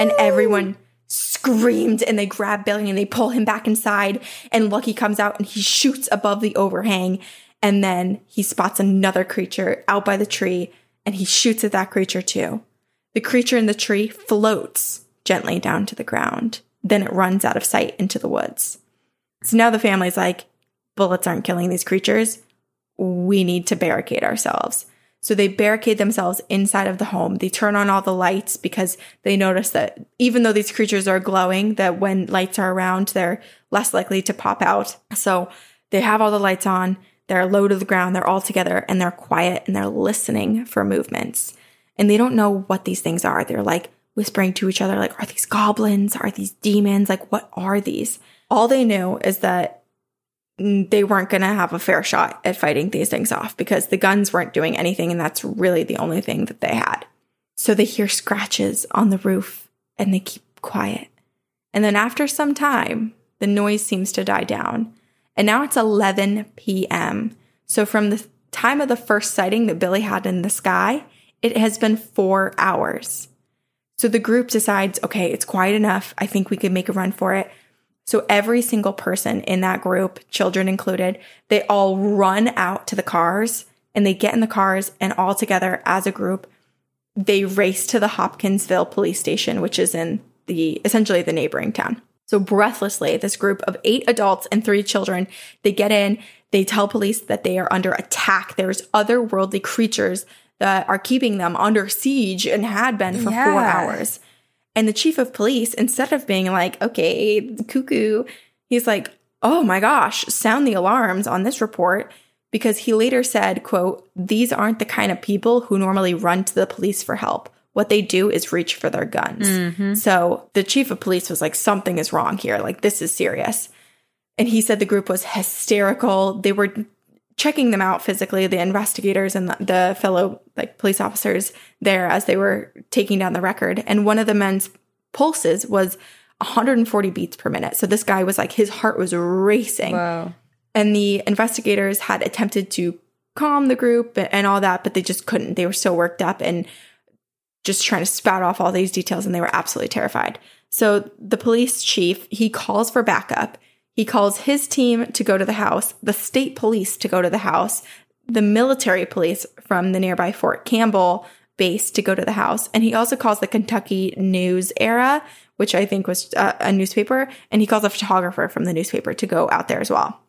And everyone screamed, and they grab Billy and they pull him back inside. And Lucky comes out and he shoots above the overhang. And then he spots another creature out by the tree, and he shoots at that creature too. The creature in the tree floats gently down to the ground. Then it runs out of sight into the woods. So now the family's like, bullets aren't killing these creatures. We need to barricade ourselves. So they barricade themselves inside of the home. They turn on all the lights because they notice that even though these creatures are glowing, that when lights are around, they're less likely to pop out. So they have all the lights on. They're low to the ground. They're all together, and they're quiet, and they're listening for movements. And they don't know what these things are. They're like whispering to each other, like, are these goblins? Are these demons? Like, what are these? All they knew is that they weren't going to have a fair shot at fighting these things off because the guns weren't doing anything, and that's really the only thing that they had. So they hear scratches on the roof, and they keep quiet. And then after some time, the noise seems to die down. And now it's eleven p.m. So from the time of the first sighting that Billy had in the sky, it has been four hours. So the group decides, okay, it's quiet enough. I think we could make a run for it. So every single person in that group, children included, they all run out to the cars, and they get in the cars, and all together as a group, they race to the Hopkinsville police station, which is in the essentially the neighboring town. So breathlessly, this group of eight adults and three children, they get in, they tell police that they are under attack. There's otherworldly creatures that are keeping them under siege and had been for yeah. four hours. And the chief of police, instead of being like, okay, cuckoo, he's like, oh my gosh, sound the alarms on this report. Because he later said, quote, these aren't the kind of people who normally run to the police for help. What they do is reach for their guns. Mm-hmm. So the chief of police was like, something is wrong here. Like, this is serious. And he said the group was hysterical. They were checking them out physically, the investigators and the, the fellow like police officers there as they were taking down the record. And one of the men's pulses was one hundred forty beats per minute. So this guy was like, his heart was racing. Wow. And the investigators had attempted to calm the group and all that, but they just couldn't. They were so worked up and just trying to spout off all these details, and they were absolutely terrified. So the police chief, he calls for backup. He calls his team to go to the house, the state police to go to the house, the military police from the nearby Fort Campbell base to go to the house. And he also calls the Kentucky News Era, which I think was uh, a newspaper. And he calls a photographer from the newspaper to go out there as well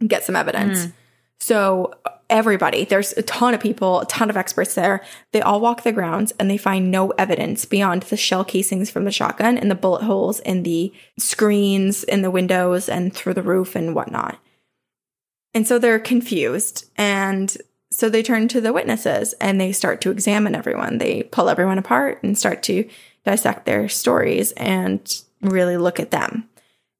and get some evidence. Mm. So everybody, there's a ton of people, a ton of experts there. They all walk the grounds, and they find no evidence beyond the shell casings from the shotgun and the bullet holes in the screens, in the windows, and through the roof and whatnot. And so they're confused. And so they turn to the witnesses, and they start to examine everyone. They pull everyone apart and start to dissect their stories and really look at them.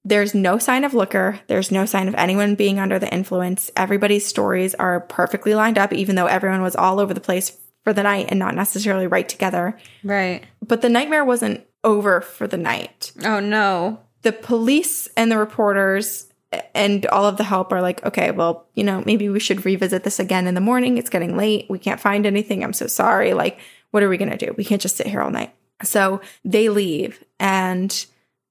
There's no sign of liquor. There's no sign of anyone being under the influence. Everybody's stories are perfectly lined up, even though everyone was all over the place for the night and not necessarily right together. Right. But the nightmare wasn't over for the night. Oh, no. The police and the reporters and all of the help are like, okay, well, you know, maybe we should revisit this again in the morning. It's getting late. We can't find anything. I'm so sorry. Like, what are we going to do? We can't just sit here all night. So they leave, and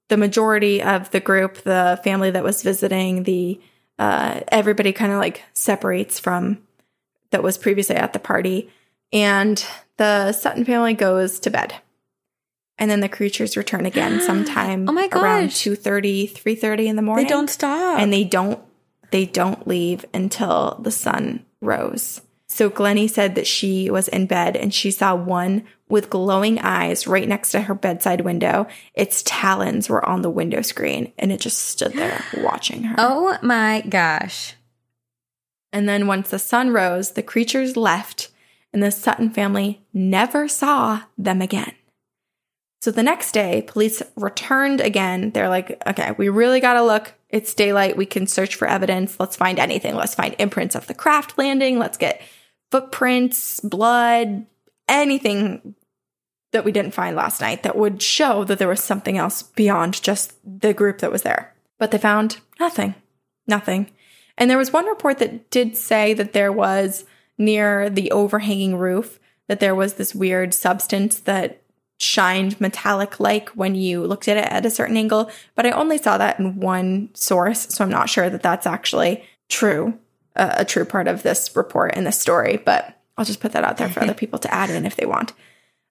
the majority of the group, the family that was visiting, the uh, everybody kind of like separates from that was previously at the party. And the Sutton family goes to bed. And then the creatures return again sometime oh my gosh. around two thirty, three thirty in the morning. They don't stop. And they don't, they don't leave until the sun rose. So Glennie said that she was in bed, and she saw one with glowing eyes right next to her bedside window. Its talons were on the window screen, and it just stood there watching her. Oh, my gosh. And then once the sun rose, the creatures left, and the Sutton family never saw them again. So the next day, police returned again. They're like, okay, we really got to look. It's daylight. We can search for evidence. Let's find anything. Let's find imprints of the craft landing. Let's get footprints, blood, anything that we didn't find last night that would show that there was something else beyond just the group that was there. But they found nothing, nothing. And there was one report that did say that there was, near the overhanging roof, that there was this weird substance that shined metallic-like when you looked at it at a certain angle, but I only saw that in one source, so I'm not sure that that's actually true, uh, a true part of this report and this story, but I'll just put that out there for other people to add in if they want.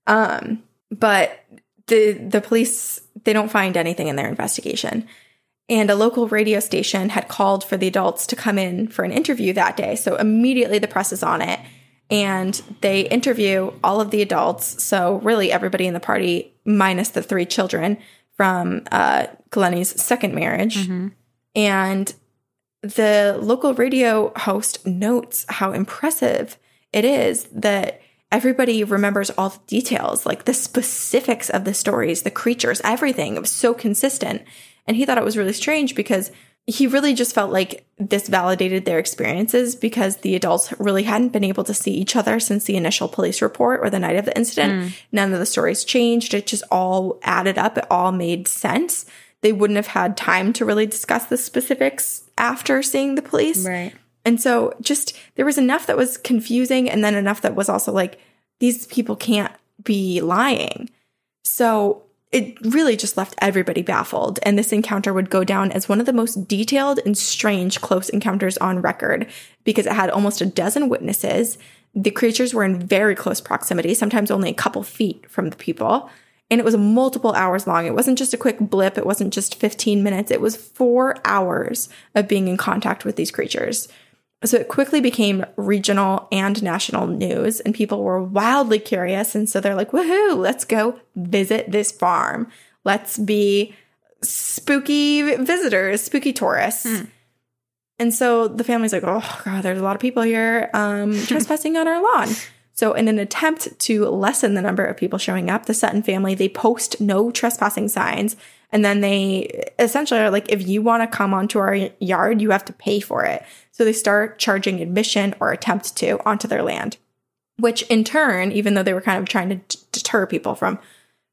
Um, but the the police, they don't find anything in their investigation, and a local radio station had called for the adults to come in for an interview that day, so immediately the press is on it. And they interview all of the adults, so really everybody in the party, minus the three children from uh, Glennie's second marriage. Mm-hmm. And the local radio host notes how impressive it is that everybody remembers all the details, like the specifics of the stories, the creatures, everything. It was so consistent. And he thought it was really strange because he really just felt like this validated their experiences because the adults really hadn't been able to see each other since the initial police report or the night of the incident. Mm. None of the stories changed. It just all added up. It all made sense. They wouldn't have had time to really discuss the specifics after seeing the police. Right. And so just there was enough that was confusing and then enough that was also like, these people can't be lying. So it really just left everybody baffled, and this encounter would go down as one of the most detailed and strange close encounters on record because it had almost a dozen witnesses. The creatures were in very close proximity, sometimes only a couple feet from the people, and it was multiple hours long. It wasn't just a quick blip. It wasn't just fifteen minutes. It was four hours of being in contact with these creatures. So it quickly became regional and national news, and people were wildly curious. And so they're like, woohoo, let's go visit this farm. Let's be spooky visitors, spooky tourists. Hmm. And so the family's like, oh, God, there's a lot of people here um, trespassing on our lawn. So in an attempt to lessen the number of people showing up, the Sutton family, they post no trespassing signs. And then they essentially are like, if you want to come onto our yard, you have to pay for it. So they start charging admission or attempt to onto their land, which in turn, even though they were kind of trying to d- deter people from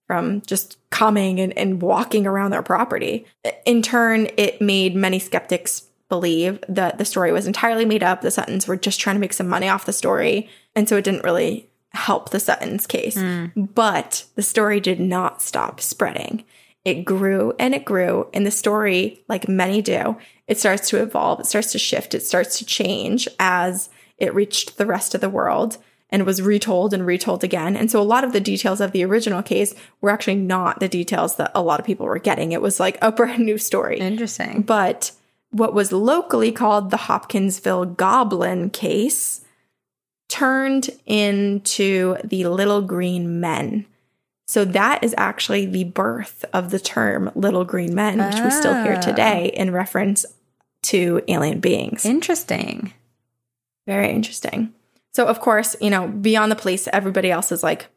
from just coming and, and walking around their property, in turn, it made many skeptics believe that the story was entirely made up. The Suttons were just trying to make some money off the story. And so it didn't really help the Suttons' case. Mm. But the story did not stop spreading. It grew and it grew, and the story, like many do, it starts to evolve, it starts to shift, it starts to change as it reached the rest of the world and was retold and retold again. And so a lot of the details of the original case were actually not the details that a lot of people were getting. It was like a brand new story. Interesting. But what was locally called the Hopkinsville Goblin case turned into the Little Green Men. So that is actually the birth of the term Little Green Men, which oh. we still hear today in reference to alien beings. Interesting. Very interesting. So, of course, you know, beyond the police, everybody else is like,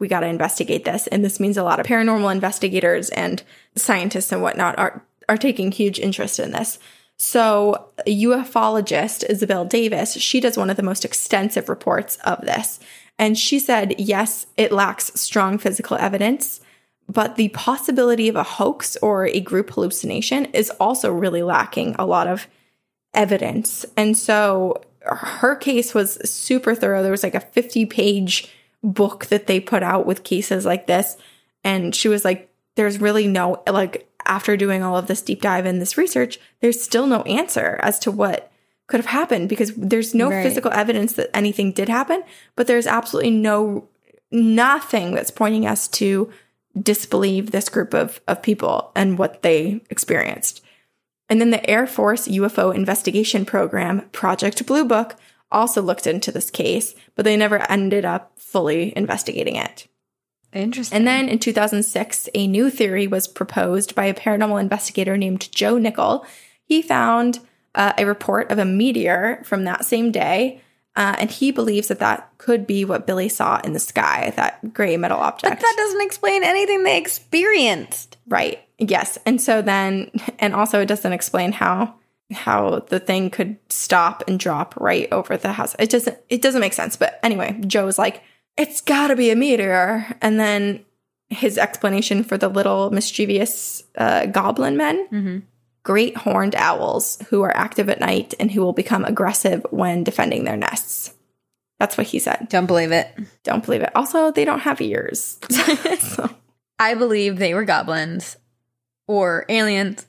we got to investigate this. And this means a lot of paranormal investigators and scientists and whatnot are, are taking huge interest in this. So a ufologist, Isabel Davis, she does one of the most extensive reports of this. And she said, yes, it lacks strong physical evidence, but the possibility of a hoax or a group hallucination is also really lacking a lot of evidence. And so her case was super thorough. There was like a fifty-page book that they put out with cases like this. And she was like, there's really no, like, after doing all of this deep dive and this research, there's still no answer as to what could have happened because there's no right. physical evidence that anything did happen, but there's absolutely no nothing that's pointing us to disbelieve this group of, of people and what they experienced. And then the Air Force U F O Investigation Program, Project Blue Book, also looked into this case, but they never ended up fully investigating it. Interesting. And then in two thousand six, a new theory was proposed by a paranormal investigator named Joe Nickel. He found Uh, a report of a meteor from that same day Uh, and he believes that that could be what Billy saw in the sky, that gray metal object. But that doesn't explain anything they experienced. Right. Yes. And so then, and also it doesn't explain how how the thing could stop and drop right over the house. It doesn't, it doesn't make sense. But anyway, Joe's like, it's got to be a meteor. And then his explanation for the little mischievous uh, goblin men. Mm-hmm. Great horned owls who are active at night and who will become aggressive when defending their nests. That's what he said. Don't believe it. Don't believe it. Also, they don't have ears. So. I believe they were goblins or aliens.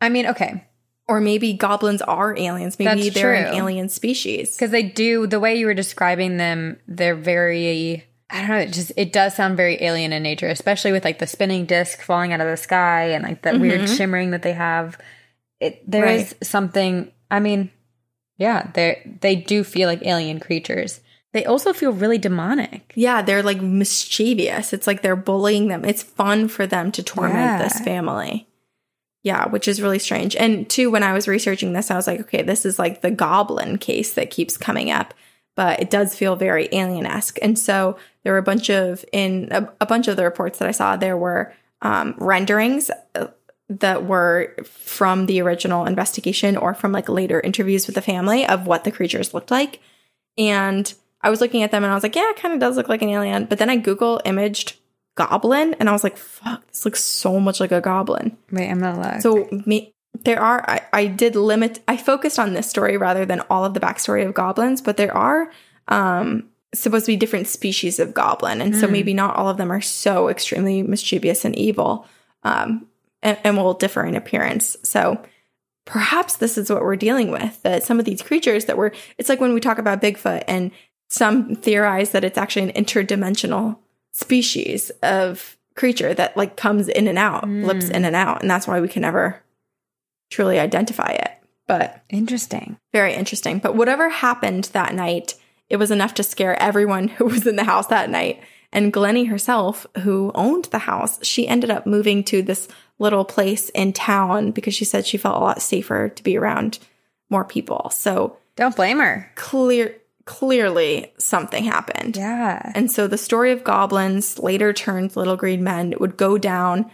I mean, okay. Or maybe goblins are aliens. Maybe That's they're true. An alien species. Because they do, the way you were describing them, they're very, I don't know, it just, it does sound very alien in nature, especially with like the spinning disc falling out of the sky and like that mm-hmm. weird shimmering that they have. It There right. is something, I mean, yeah, they they do feel like alien creatures. They also feel really demonic. Yeah, they're like mischievous. It's like they're bullying them. It's fun for them to torment yeah. this family. Yeah, which is really strange. And too, when I was researching this, I was like, okay, this is like the goblin case that keeps coming up. But it does feel very alien-esque. And so there were a bunch of, in a, a bunch of the reports that I saw, there were um, renderings that were from the original investigation or from like later interviews with the family of what the creatures looked like. And I was looking at them and I was like, yeah, it kind of does look like an alien. But then I Google imaged goblin and I was like, fuck, this looks so much like a goblin. Wait, I'm not allowed. So me. There are, I, I did limit, I focused on this story rather than all of the backstory of goblins, but there are um, supposed to be different species of goblin. And mm. so maybe not all of them are so extremely mischievous and evil um, and, and will differ in appearance. So perhaps this is what we're dealing with, that some of these creatures that were, it's like when we talk about Bigfoot and some theorize that it's actually an interdimensional species of creature that like comes in and out, mm. blips in and out. And that's why we can never truly identify it. But interesting. Very interesting. But whatever happened that night, it was enough to scare everyone who was in the house that night. And Glennie herself, who owned the house, she ended up moving to this little place in town because she said she felt a lot safer to be around more people. So don't blame her. Clear clearly something happened. Yeah. And so the story of goblins, later turned little green men, would go down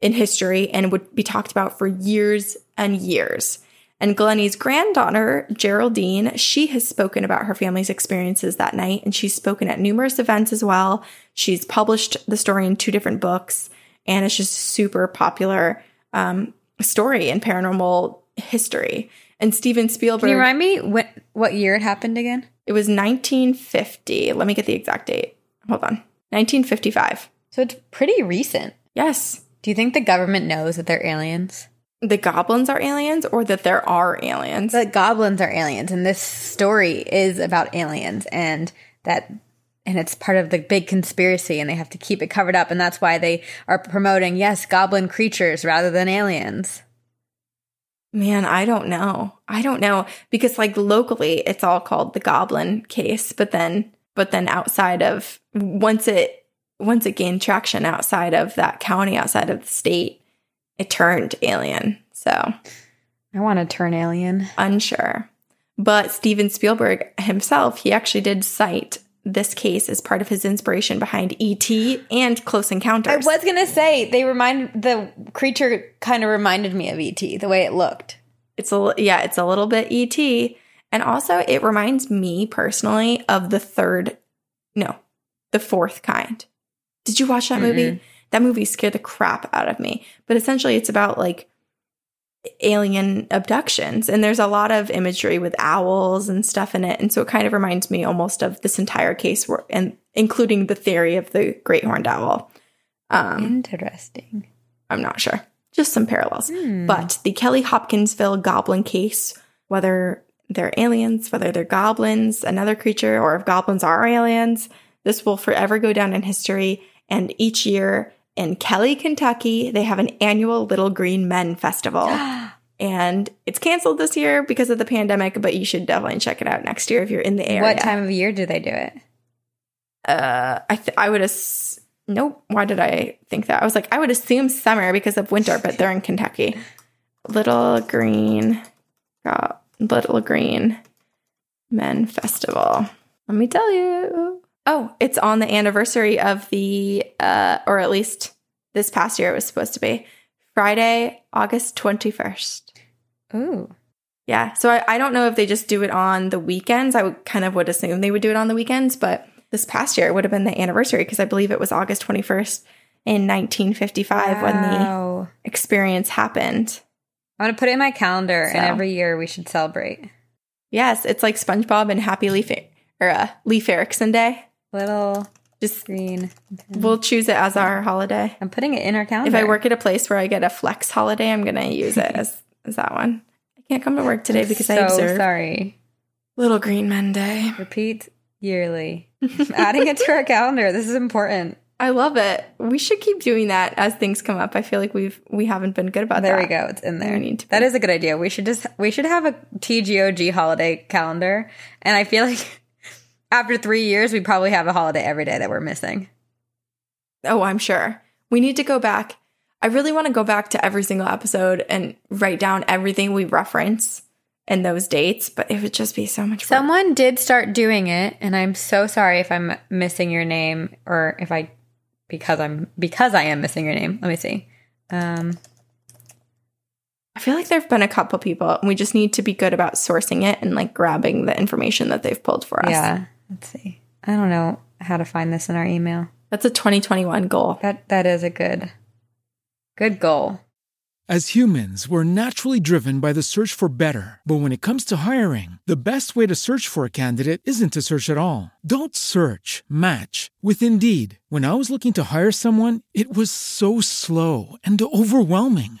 in history and would be talked about for years and years. And Glennie's granddaughter, Geraldine, she has spoken about her family's experiences that night, and she's spoken at numerous events as well. She's published the story in two different books, and it's just a super popular um, story in paranormal history. And Steven Spielberg... Can you remind me what, what year it happened again? It was nineteen fifty. Let me get the exact date. Hold on. nineteen fifty-five. So it's pretty recent. Yes. Do you think the government knows that they're aliens? The goblins are aliens or that there are aliens? The goblins are aliens, and this story is about aliens, and that and it's part of the big conspiracy, and they have to keep it covered up, and that's why they are promoting, yes, goblin creatures rather than aliens. Man, I don't know. I don't know because like locally it's all called the goblin case, but then but then outside of once it Once it gained traction outside of that county, outside of the state, it turned alien. So I want to turn alien. Unsure. But Steven Spielberg himself, he actually did cite this case as part of his inspiration behind E T and Close Encounters. I was going to say, they remind the creature kind of reminded me of E T, the way it looked. It's a, yeah, it's a little bit E T. And also it reminds me personally of the third, no, the fourth kind. Did you watch that movie? Mm-hmm. That movie scared the crap out of me. But essentially it's about like alien abductions. And there's a lot of imagery with owls and stuff in it. And so it kind of reminds me almost of this entire case, where, and including the theory of the great horned owl. Um, Interesting. I'm not sure. Just some parallels. Mm. But the Kelly Hopkinsville goblin case, whether they're aliens, whether they're goblins, another creature, or if goblins are aliens, this will forever go down in history. And each year in Kelly, Kentucky, they have an annual Little Green Men Festival. And it's canceled this year because of the pandemic, but you should definitely check it out next year if you're in the area. What time of year do they do it? Uh, I th- I would ass- – nope. Why did I think that? I was like, I would assume summer because of winter, but they're in Kentucky. Little Green – Little Green Men Festival. Let me tell you. Oh, it's on the anniversary of the, uh, or at least this past year it was supposed to be, Friday, August twenty-first. Ooh. Yeah. So I, I don't know if they just do it on the weekends. I would kind of would assume they would do it on the weekends, but this past year it would have been the anniversary because I believe it was August twenty-first in nineteen fifty-five. Wow. When the experience happened. I'm going to put it in my calendar, so. And every year we should celebrate. Yes. It's like SpongeBob and Happy Leaf or uh, Leif Erikson Day. Little just green. We'll choose it as our holiday. I'm putting it in our calendar. If I work at a place where I get a flex holiday, I'm going to use it as, as that one. I can't come to work today because so I observe. Sorry. Little Green Men Day. Repeat yearly. Adding it to our calendar. This is important. I love it. We should keep doing that as things come up. I feel like we've we haven't been good about there that. There we go. It's in there. We need to that is a good idea. We should just we should have a T G O G holiday calendar. And I feel like after three years, we probably have a holiday every day that we're missing. Oh, I'm sure. We need to go back. I really want to go back to every single episode and write down everything we reference and those dates, but it would just be so much fun. Someone did start doing it, and I'm so sorry if I'm missing your name or if I. Because I'm because I am missing your name. Let me see. Um, I feel like there have been a couple people, and we just need to be good about sourcing it and like grabbing the information that they've pulled for us. Yeah. Let's see. I don't know how to find this in our email. That's a twenty twenty-one goal. That that is a good, good goal. As humans, we're naturally driven by the search for better. But when it comes to hiring, the best way to search for a candidate isn't to search at all. Don't search, match with Indeed. When I was looking to hire someone, it was so slow and overwhelming.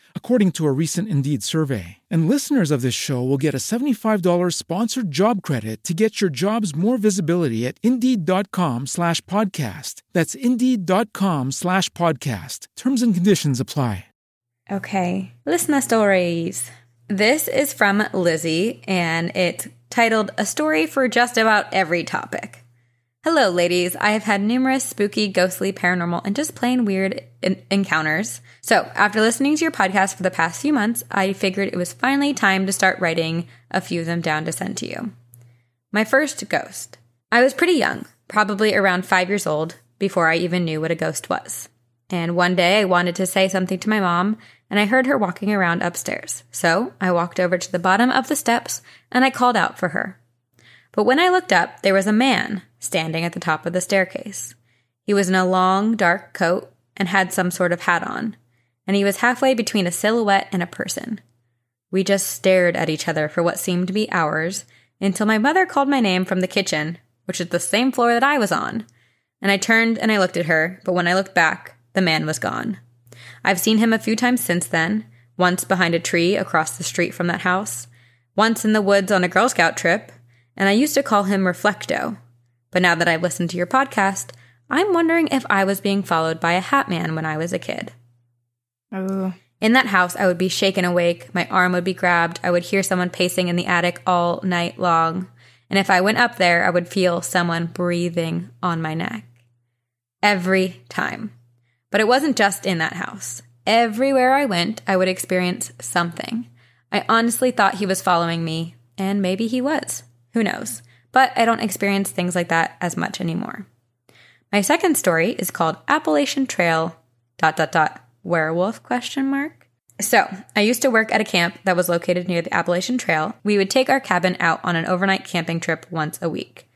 according to a recent Indeed survey. And listeners of this show will get a seventy-five dollars sponsored job credit to get your jobs more visibility at Indeed.com slash podcast. That's Indeed.com slash podcast. Terms and conditions apply. Okay, listener stories. This is from Lizzie, and it's titled A Story for Just About Every Topic. Hello, ladies. I have had numerous spooky, ghostly, paranormal, and just plain weird in- encounters. So after listening to your podcast for the past few months, I figured it was finally time to start writing a few of them down to send to you. My first ghost. I was pretty young, probably around five years old, before I even knew what a ghost was. And one day I wanted to say something to my mom, and I heard her walking around upstairs. So I walked over to the bottom of the steps, and I called out for her. But when I looked up, there was a man standing at the top of the staircase. He was in a long, dark coat and had some sort of hat on, and he was halfway between a silhouette and a person. We just stared at each other for what seemed to be hours, until my mother called my name from the kitchen, which is the same floor that I was on. And I turned and I looked at her, but when I looked back, the man was gone. I've seen him a few times since then, once behind a tree across the street from that house, once in the woods on a Girl Scout trip, and I used to call him Reflecto. But now that I've listened to your podcast, I'm wondering if I was being followed by a hat man when I was a kid. Oh. In that house, I would be shaken awake, my arm would be grabbed, I would hear someone pacing in the attic all night long, and if I went up there, I would feel someone breathing on my neck. Every time. But it wasn't just in that house. Everywhere I went, I would experience something. I honestly thought he was following me, and maybe he was. Who knows? But I don't experience things like that as much anymore. My second story is called Appalachian Trail, dot, dot, dot, werewolf, question mark. So, I used to work at a camp that was located near the Appalachian Trail. We would take our cabin out on an overnight camping trip once a week.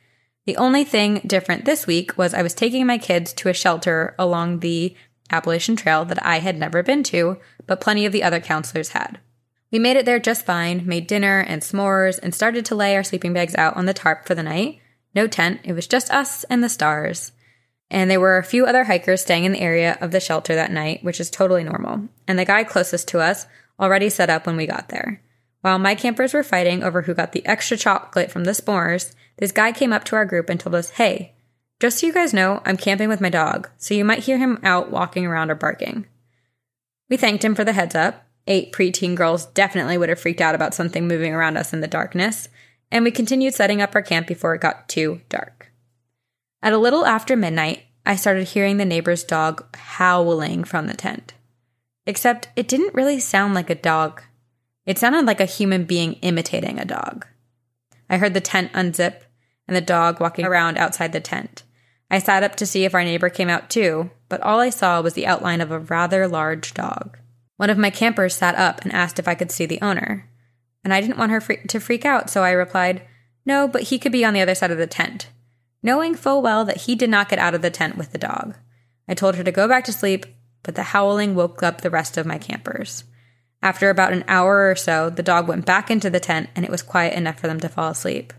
The only thing different this week was I was taking my kids to a shelter along the Appalachian Trail that I had never been to, but plenty of the other counselors had. We made it there just fine, made dinner and s'mores, and started to lay our sleeping bags out on the tarp for the night. No tent, it was just us and the stars. And there were a few other hikers staying in the area of the shelter that night, which is totally normal. And the guy closest to us already set up when we got there. While my campers were fighting over who got the extra chocolate from the s'mores, This guy came up to our group and told us, hey, just so you guys know, I'm camping with my dog, so you might hear him out walking around or barking. We thanked him for the heads up. Eight preteen girls definitely would have freaked out about something moving around us in the darkness, and we continued setting up our camp before it got too dark. At a little after midnight, I started hearing the neighbor's dog howling from the tent. Except it didn't really sound like a dog. It sounded like a human being imitating a dog. I heard the tent unzip and the dog walking around outside the tent. I sat up to see if our neighbor came out too, but all I saw was the outline of a rather large dog. One of my campers sat up and asked if I could see the owner, and I didn't want her fre- to freak out, so I replied, no, but he could be on the other side of the tent, knowing full well that he did not get out of the tent with the dog. I told her to go back to sleep, but the howling woke up the rest of my campers. After about an hour or so, the dog went back into the tent, and it was quiet enough for them to fall asleep.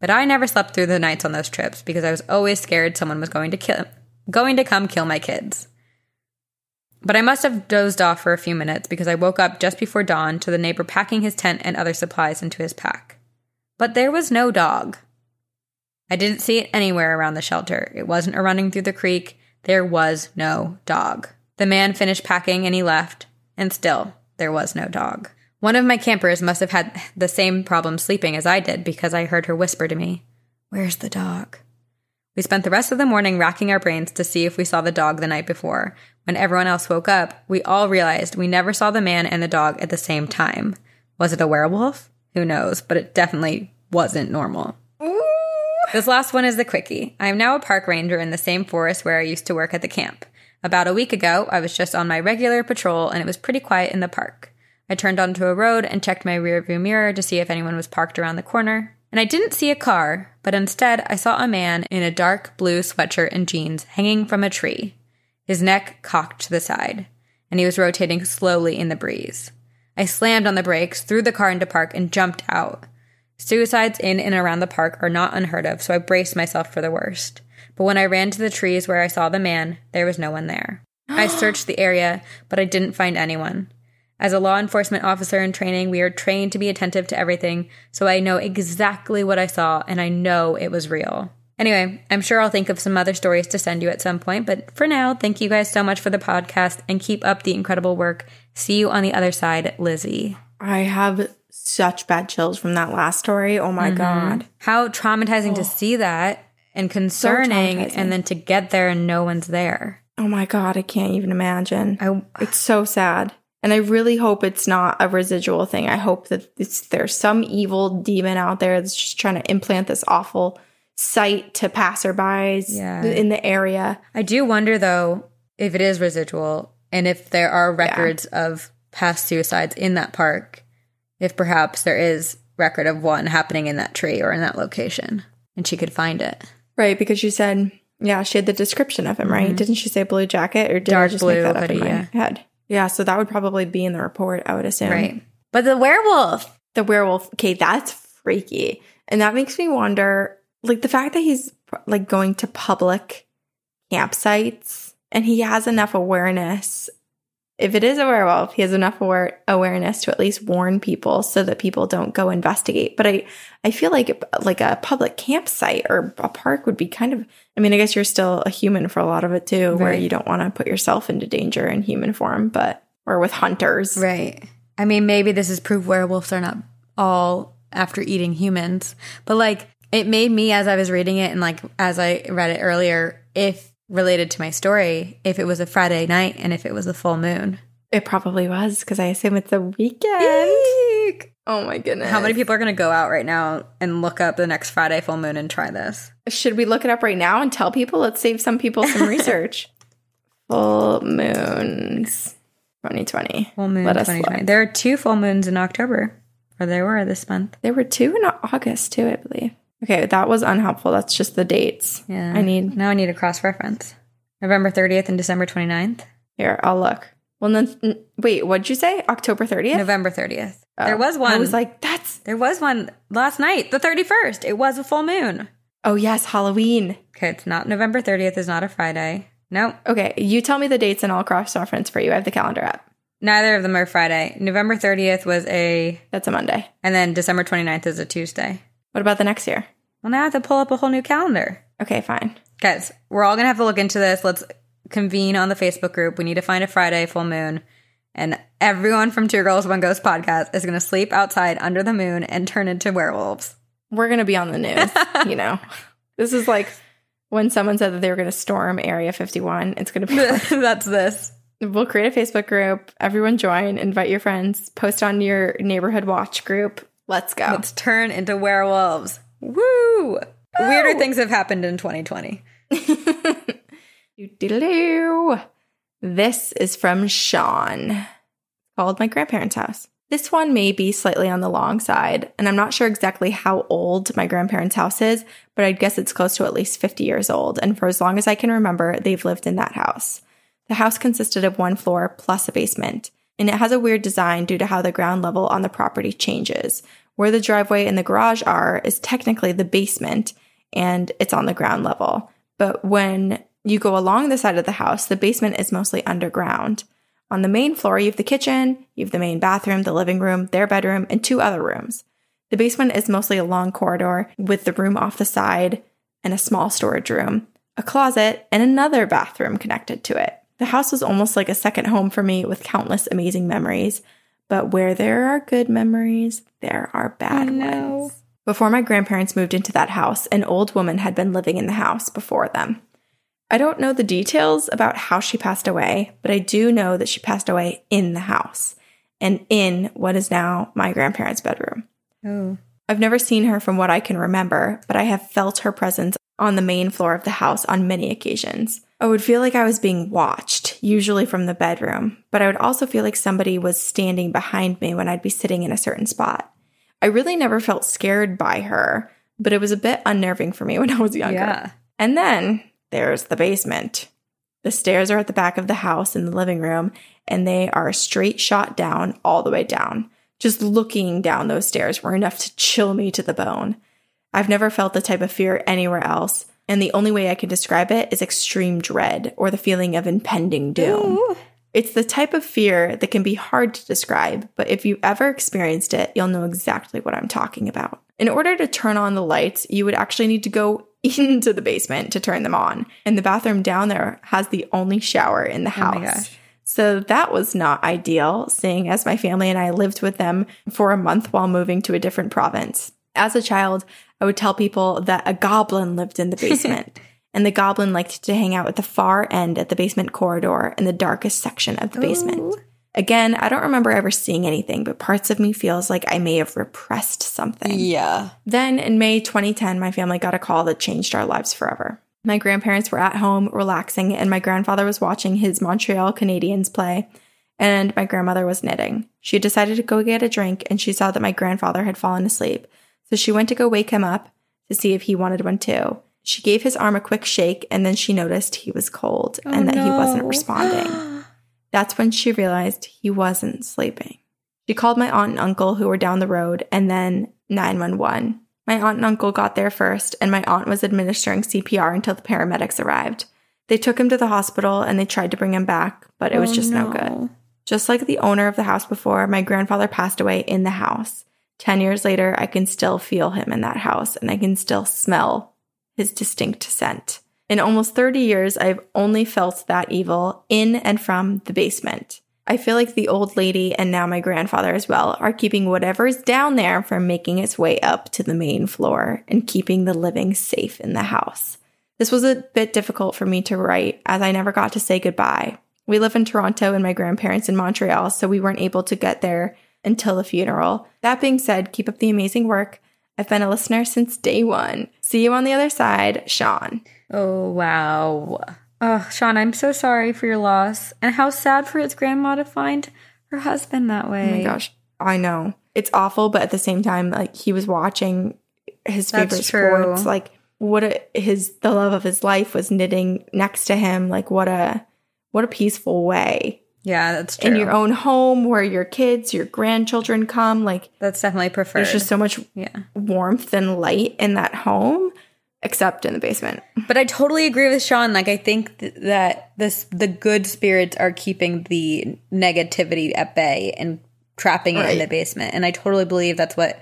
But I never slept through the nights on those trips because I was always scared someone was going to kill, going to come kill my kids. But I must have dozed off for a few minutes because I woke up just before dawn to the neighbor packing his tent and other supplies into his pack. But there was no dog. I didn't see it anywhere around the shelter. It wasn't a running through the creek. There was no dog. The man finished packing and he left, and still there was no dog. One of my campers must have had the same problem sleeping as I did because I heard her whisper to me, "Where's the dog?" We spent the rest of the morning racking our brains to see if we saw the dog the night before. When everyone else woke up, we all realized we never saw the man and the dog at the same time. Was it a werewolf? Who knows, but it definitely wasn't normal. Ooh. This last one is the quickie. I am now a park ranger in the same forest where I used to work at the camp. About a week ago, I was just on my regular patrol, and it was pretty quiet in the park. I turned onto a road and checked my rearview mirror to see if anyone was parked around the corner, and I didn't see a car, but instead I saw a man in a dark blue sweatshirt and jeans hanging from a tree, his neck cocked to the side, and he was rotating slowly in the breeze. I slammed on the brakes, threw the car into park, and jumped out. Suicides in and around the park are not unheard of, so I braced myself for the worst. But when I ran to the trees where I saw the man, there was no one there. I searched the area, but I didn't find anyone. As a law enforcement officer in training, we are trained to be attentive to everything, so I know exactly what I saw, and I know it was real. Anyway, I'm sure I'll think of some other stories to send you at some point, but for now, thank you guys so much for the podcast, and keep up the incredible work. See you on the other side, Lizzie. I have such bad chills from that last story. Oh my mm-hmm. God. How traumatizing oh. to see that, and concerning, so and then to get there and no one's there. Oh my God, I can't even imagine. I, it's so sad. And I really hope it's not a residual thing. I hope that it's, there's some evil demon out there that's just trying to implant this awful sight to passerbys yeah. in the area. I do wonder, though, if it is residual and if there are records yeah. of past suicides in that park, if perhaps there is record of one happening in that tree or in that location and she could find it. Right, because you said, yeah, she had the description of him, right? Mm-hmm. Didn't she say blue jacket or did Dark I just blue, make that up in my yeah. head? Yeah, so that would probably be in the report, I would assume. Right. But the werewolf. The werewolf. Okay, that's freaky. And that makes me wonder, like, the fact that he's, like, going to public campsites and he has enough awareness. If it is a werewolf, he has enough aware- awareness to at least warn people so that people don't go investigate. But I, I feel like like a public campsite or a park would be kind of – I mean, I guess you're still a human for a lot of it too, right. where you don't want to put yourself into danger in human form, but – or with hunters. Right. I mean, maybe this is proof werewolves are not all after eating humans. But, like, it made me, as I was reading it and, like, as I read it earlier, if – related to my story, if it was a Friday night and if it was a full moon. It probably was, because I assume it's a weekend. Eek. Oh my goodness. How many people are going to go out right now and look up the next Friday full moon and try this? Should we look it up right now and tell people? Let's save some people some research. Full moons twenty twenty. Full moon Let twenty twenty. Us look. There are two full moons in October, or there were this month. There were two in August too, I believe. Okay, that was unhelpful. That's just the dates. Yeah. I need now I need a cross-reference. November thirtieth and December twenty-ninth. Here, I'll look. Well, then, n- wait, what'd you say? October thirtieth? November thirtieth. Oh. There was one. I was like, that's... There was one last night, the thirty-first. It was a full moon. Oh, yes, Halloween. Okay, it's not November thirtieth. It's not a Friday. No. Okay, you tell me the dates and I'll cross-reference for you. I have the calendar app. Neither of them are Friday. November thirtieth was a... That's a Monday. And then December twenty-ninth is a Tuesday. What about the next year? Well, now I have to pull up a whole new calendar. Okay, fine. Guys, we're all going to have to look into this. Let's convene on the Facebook group. We need to find a Friday full moon. And everyone from Two Girls, One Ghost podcast is going to sleep outside under the moon and turn into werewolves. We're going to be on the news, you know. This is like when someone said that they were going to storm Area fifty-one. It's going to be like, that's this. We'll create a Facebook group. Everyone join. Invite your friends. Post on your neighborhood watch group. Let's go. Let's turn into werewolves. Woo! Woo! Weirder things have happened in twenty twenty. This is from Sean. Called my grandparents' house. This one may be slightly on the long side, and I'm not sure exactly how old my grandparents' house is, but I'd guess it's close to at least fifty years old, and for as long as I can remember, they've lived in that house. The house consisted of one floor plus a basement, and it has a weird design due to how the ground level on the property changes. Where the driveway and the garage are is technically the basement, and it's on the ground level. But when you go along the side of the house, the basement is mostly underground. On the main floor, you have the kitchen, you have the main bathroom, the living room, their bedroom, and two other rooms. The basement is mostly a long corridor with the room off the side and a small storage room, a closet, and another bathroom connected to it. The house was almost like a second home for me with countless amazing memories. But where there are good memories, there are bad ones. Before my grandparents moved into that house, an old woman had been living in the house before them. I don't know the details about how she passed away, but I do know that she passed away in the house and in what is now my grandparents' bedroom. Oh. I've never seen her from what I can remember, but I have felt her presence on the main floor of the house on many occasions. I would feel like I was being watched, usually from the bedroom, but I would also feel like somebody was standing behind me when I'd be sitting in a certain spot. I really never felt scared by her, but it was a bit unnerving for me when I was younger. Yeah. And then there's the basement. The stairs are at the back of the house in the living room, and they are a straight shot down, all the way down. Just looking down those stairs were enough to chill me to the bone. I've never felt the type of fear anywhere else, and the only way I can describe it is extreme dread or the feeling of impending doom. Ooh. It's the type of fear that can be hard to describe, but if you've ever experienced it, you'll know exactly what I'm talking about. In order to turn on the lights, you would actually need to go into the basement to turn them on, and the bathroom down there has the only shower in the house. Oh my gosh. So that was not ideal, seeing as my family and I lived with them for a month while moving to a different province. As a child, I would tell people that a goblin lived in the basement, and the goblin liked to hang out at the far end of the basement corridor in the darkest section of the basement. Ooh. Again, I don't remember ever seeing anything, but parts of me feels like I may have repressed something. Yeah. Then in May twenty ten, my family got a call that changed our lives forever. My grandparents were at home relaxing, and my grandfather was watching his Montreal Canadiens play, and my grandmother was knitting. She decided to go get a drink, and she saw that my grandfather had fallen asleep. So she went to go wake him up to see if he wanted one too. She gave his arm a quick shake, and then she noticed he was cold oh, and that no. he wasn't responding. That's when she realized he wasn't sleeping. She called my aunt and uncle who were down the road, and then nine one one. My aunt and uncle got there first, and my aunt was administering C P R until the paramedics arrived. They took him to the hospital, and they tried to bring him back, but it oh, was just no. no good. Just like the owner of the house before, my grandfather passed away in the house. Ten years later, I can still feel him in that house, and I can still smell his distinct scent. In almost thirty years, I've only felt that evil in and from the basement. I feel like the old lady, and now my grandfather as well, are keeping whatever is down there from making its way up to the main floor and keeping the living safe in the house. This was a bit difficult for me to write, as I never got to say goodbye. We live in Toronto and my grandparents in Montreal, so we weren't able to get there until the funeral. That being said, keep up the amazing work. I've been a listener since day one. See you on the other side, Sean. Oh, wow. Oh, Sean, I'm so sorry for your loss. And how sad for his grandma to find her husband that way. Oh my gosh, I know. It's awful, but at the same time, like, he was watching his favorite sports. Like, what a, his, the love of his life was knitting next to him. Like, what a, what a peaceful way. Yeah, that's true. In your own home where your kids, your grandchildren come. Like, that's definitely preferred. There's just so much yeah. warmth and light in that home, except in the basement. But I totally agree with Sean. Like, I think th- that this the good spirits are keeping the negativity at bay and trapping right. it in the basement. And I totally believe that's what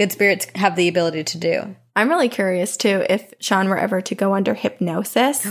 good spirits have the ability to do. I'm really curious, too, if Sean were ever to go under hypnosis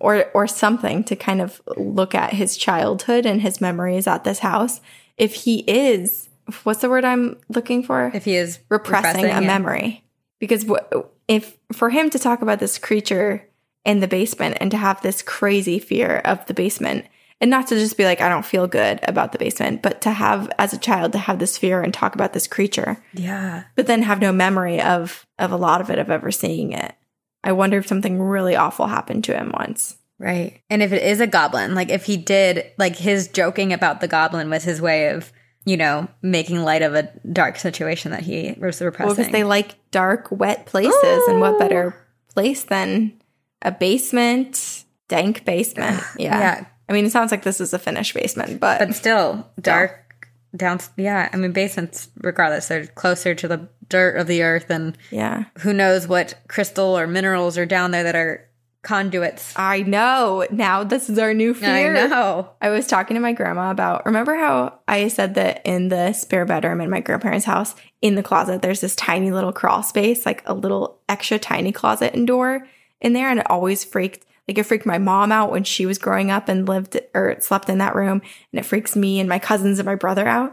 or or something to kind of look at his childhood and his memories at this house, if he is, what's the word I'm looking for? If he is repressing, repressing a yeah. memory. Because w- if for him to talk about this creature in the basement and to have this crazy fear of the basement, and not to just be like, I don't feel good about the basement, but to have, as a child, to have this fear and talk about this creature. Yeah. But then have no memory of, of a lot of it, of ever seeing it. I wonder if something really awful happened to him once. Right. And if it is a goblin, like if he did, like his joking about the goblin was his way of, you know, making light of a dark situation that he was repressing. Well, because they like dark, wet places. Ooh. And what better place than a basement, dank basement. Yeah. Yeah. I mean, it sounds like this is a finished basement, but... But still, dark, yeah. down... Yeah, I mean, basements, regardless, they're closer to the dirt of the earth, and yeah, who knows what crystal or minerals are down there that are conduits. I know. Now this is our new fear. I know. I was talking to my grandma about... Remember how I said that in the spare bedroom in my grandparents' house, in the closet, there's this tiny little crawl space, like a little extra tiny closet and door in there, and it always freaked... Like, it freaked my mom out when she was growing up and lived or slept in that room. And it freaks me and my cousins and my brother out.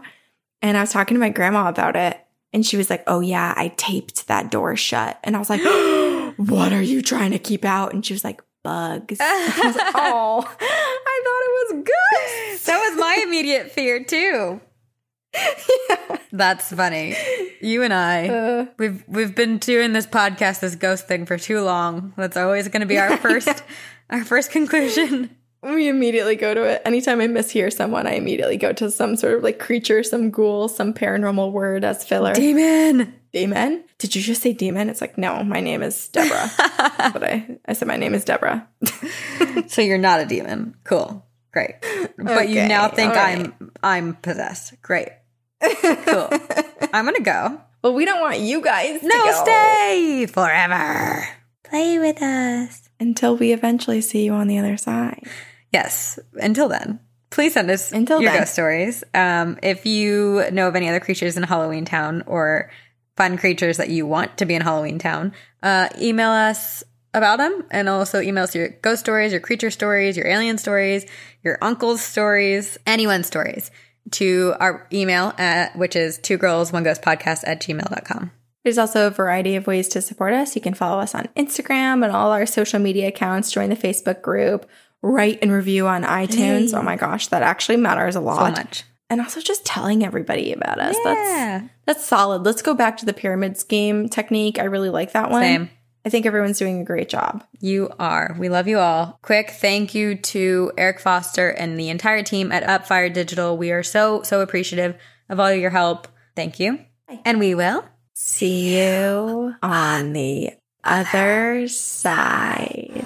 And I was talking to my grandma about it. And she was like, oh, yeah, I taped that door shut. And I was like, what are you trying to keep out? And she was like, bugs. I was like, oh, I thought it was good. That was my immediate fear, too. Yeah. That's funny. You and I, uh, we've we've been doing this podcast, this ghost thing, for too long. That's always going to be our first, yeah. our first conclusion. We immediately go to it. Anytime I mishear someone, I immediately go to some sort of like creature, some ghoul, some paranormal word as filler. Demon. Demon? Did you just say demon? It's like, no, my name is Deborah. But I, I said my name is Deborah. So you're not a demon. Cool. Great. But okay. You now think right. I'm I'm possessed. Great. Cool. I'm gonna go. Well, we don't want you guys to no, go. Stay forever. Play with us until we eventually see you on the other side. Yes. Until then, please send us until your then. ghost stories. Um, if you know of any other creatures in Halloween Town or fun creatures that you want to be in Halloween Town, uh, email us about them, and also email us your ghost stories, your creature stories, your alien stories, your uncle's stories, anyone's stories, to our email, at, which is two girls, one ghost podcast at gmail dot com. There's also a variety of ways to support us. You can follow us on Instagram and all our social media accounts, join the Facebook group, write and review on iTunes. Hey. Oh my gosh, that actually matters a lot. So much. And also just telling everybody about us. Yeah. That's, that's solid. Let's go back to the pyramid scheme technique. I really like that one. Same. I think everyone's doing a great job. You are. We love you all. Quick thank you to Eric Foster and the entire team at Upfire Digital. We are so, so appreciative of all your help. Thank you. Bye. And we will see you on the other side.